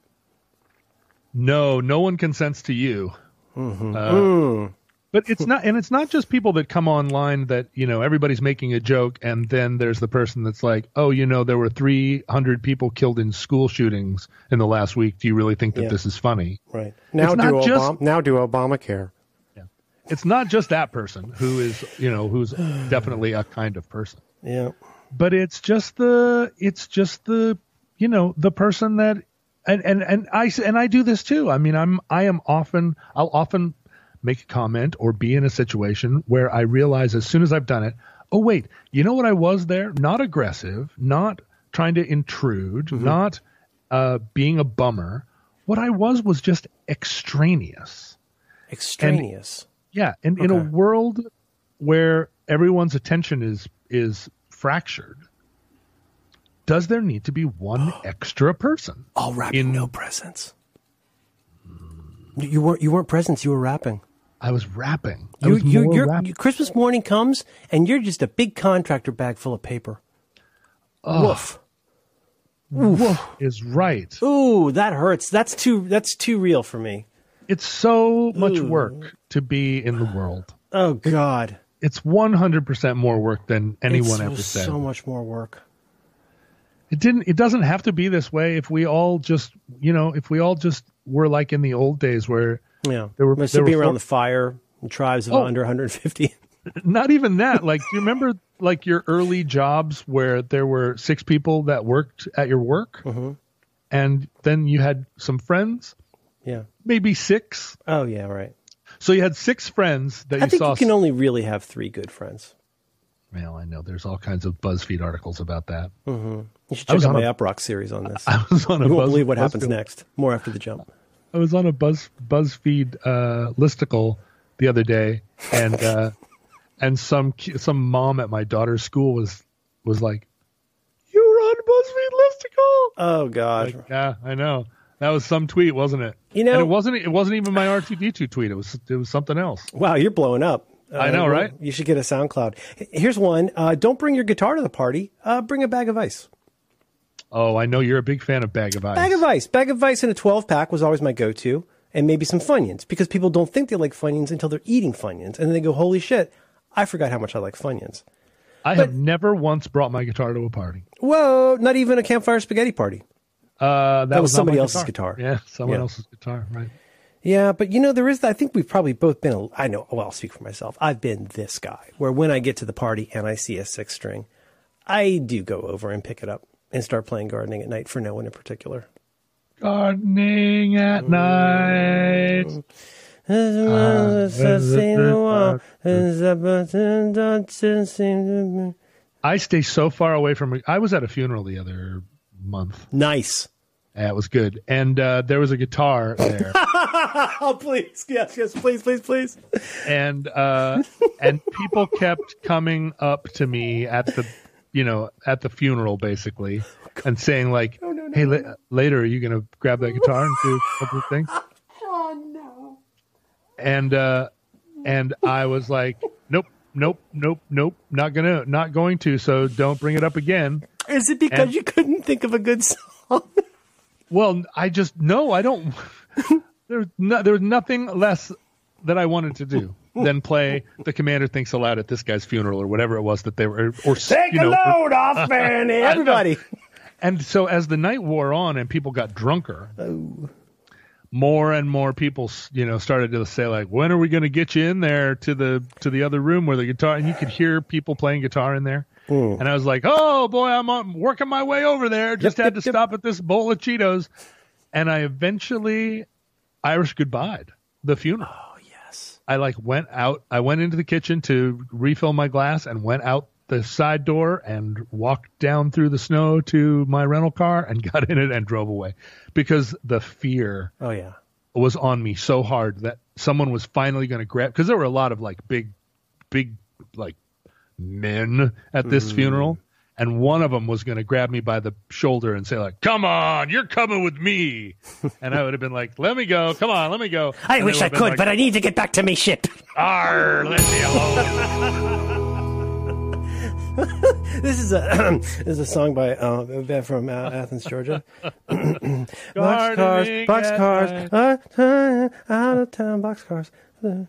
No, no one consents to you. Mm-hmm. Uh, mm. But it's not, and it's not just people that come online that, you know, everybody's making a joke. And then there's the person that's like, oh, you know, there were three hundred people killed in school shootings in the last week. Do you really think that yeah. this is funny? Right. Now do, Obama- just, now do Obamacare. Yeah. It's not just that person who is, you know, who's definitely a kind of person. Yeah. But it's just the, it's just the, you know, the person that, And, and and I and I do this too. I mean, I'm I am often I'll often make a comment or be in a situation where I realize as soon as I've done it, oh wait, you know what I was there? Not aggressive, not trying to intrude, mm-hmm. not uh, being a bummer. What I was was just extraneous. Extraneous. And, yeah, and okay. in a world where everyone's attention is is fractured. Does there need to be one extra person? All rapping, in... no presence. You weren't. You weren't presence. You were rapping. I was rapping. I you, was you, you're, rapping. Christmas morning comes, and you're just a big contractor bag full of paper. Oh. Woof. Woof. Woof is right. Ooh, that hurts. That's too. That's too real for me. It's so much Ooh. work to be in the world. Oh God! It, it's one hundred percent more work than anyone it's so, ever said. So much more work. It didn't, it doesn't have to be this way. If we all just, you know, if we all just were like in the old days where yeah. there were, there to were be around four, the fire and tribes of oh, under one hundred fifty. Not even that. Like, do you remember like your early jobs where there were six people that worked at your work mm-hmm. and then you had some friends? Yeah. Maybe six. Oh yeah. Right. So you had six friends that I you think saw. You can only really have three good friends. Well, I know there's all kinds of BuzzFeed articles about that. Mm-hmm. You should check out my a, Uprock series on this. I was on a you won't Buzz, believe what Buzzfeed. Happens next. More after the jump. I was on a Buzz BuzzFeed uh, listicle the other day, and uh, and some some mom at my daughter's school was was like, "You were on BuzzFeed listicle." Oh God! Like, yeah, I know. That was some tweet, wasn't it? You know, and it wasn't. It wasn't even my R two D two tweet. It was. It was something else. Wow, you're blowing up. Uh, I know, right? You should get a SoundCloud. Here's one. Uh, don't bring your guitar to the party. Uh, bring a bag of ice. Oh, I know you're a big fan of bag of ice. Bag of ice. Bag of ice in a twelve pack was always my go-to. And maybe some Funyuns, because people don't think they like Funyuns until they're eating Funyuns. And then they go, holy shit, I forgot how much I like Funyuns. I but, have never once brought my guitar to a party. Whoa, not even a campfire spaghetti party. Uh, that, that was somebody else's guitar. guitar. Yeah, someone yeah. else's guitar, right. Yeah, but you know, there is, I think we've probably both been, I know, well, I'll speak for myself. I've been this guy where when I get to the party and I see a six string, I do go over and pick it up and start playing Gardening at Night for no one in particular. Gardening at night. I stay so far away from, I was at a funeral the other month. Nice. Yeah, it was good. And uh, there was a guitar there. Oh, please. Yes, yes, please, please, please. And uh, and people kept coming up to me at the, you know, at the funeral, basically, and saying, like, oh, no, no, hey, la- later, are you going to grab that guitar and do a couple of things? Oh, no. And, uh, and I was like, nope, nope, nope, nope, not gonna, not going to, so don't bring it up again. Is it because and, you couldn't think of a good song? Well, I just, no, I don't, there's no, there's nothing less that I wanted to do than play The Commander Thinks Aloud at this guy's funeral or whatever it was that they were, or, or take you a know, load or, off, man, everybody. And so as the night wore on and people got drunker, oh. more and more people, you know, started to say, like, when are we going to get you in there to the to the other room where the guitar? And you could hear people playing guitar in there. Ooh. And I was like, oh, boy, I'm, I'm working my way over there. Just yep, had yep, to yep. stop at this bowl of Cheetos. And I eventually Irish goodbyed the funeral. Oh, yes. I, like, went out. I went into the kitchen to refill my glass and went out the side door and walked down through the snow to my rental car and got in it and drove away because the fear oh, yeah. was on me so hard that someone was finally going to grab, because there were a lot of like big, big like men at this mm. funeral. And one of them was going to grab me by the shoulder and say, like, come on, you're coming with me. And I would have been like, let me go. Come on, let me go. I and wish I could, like, but I need to get back to me ship. Arr, let me alone. This is a this is a song by uh, from uh, Athens, Georgia. Boxcars, boxcars, out of town, boxcars.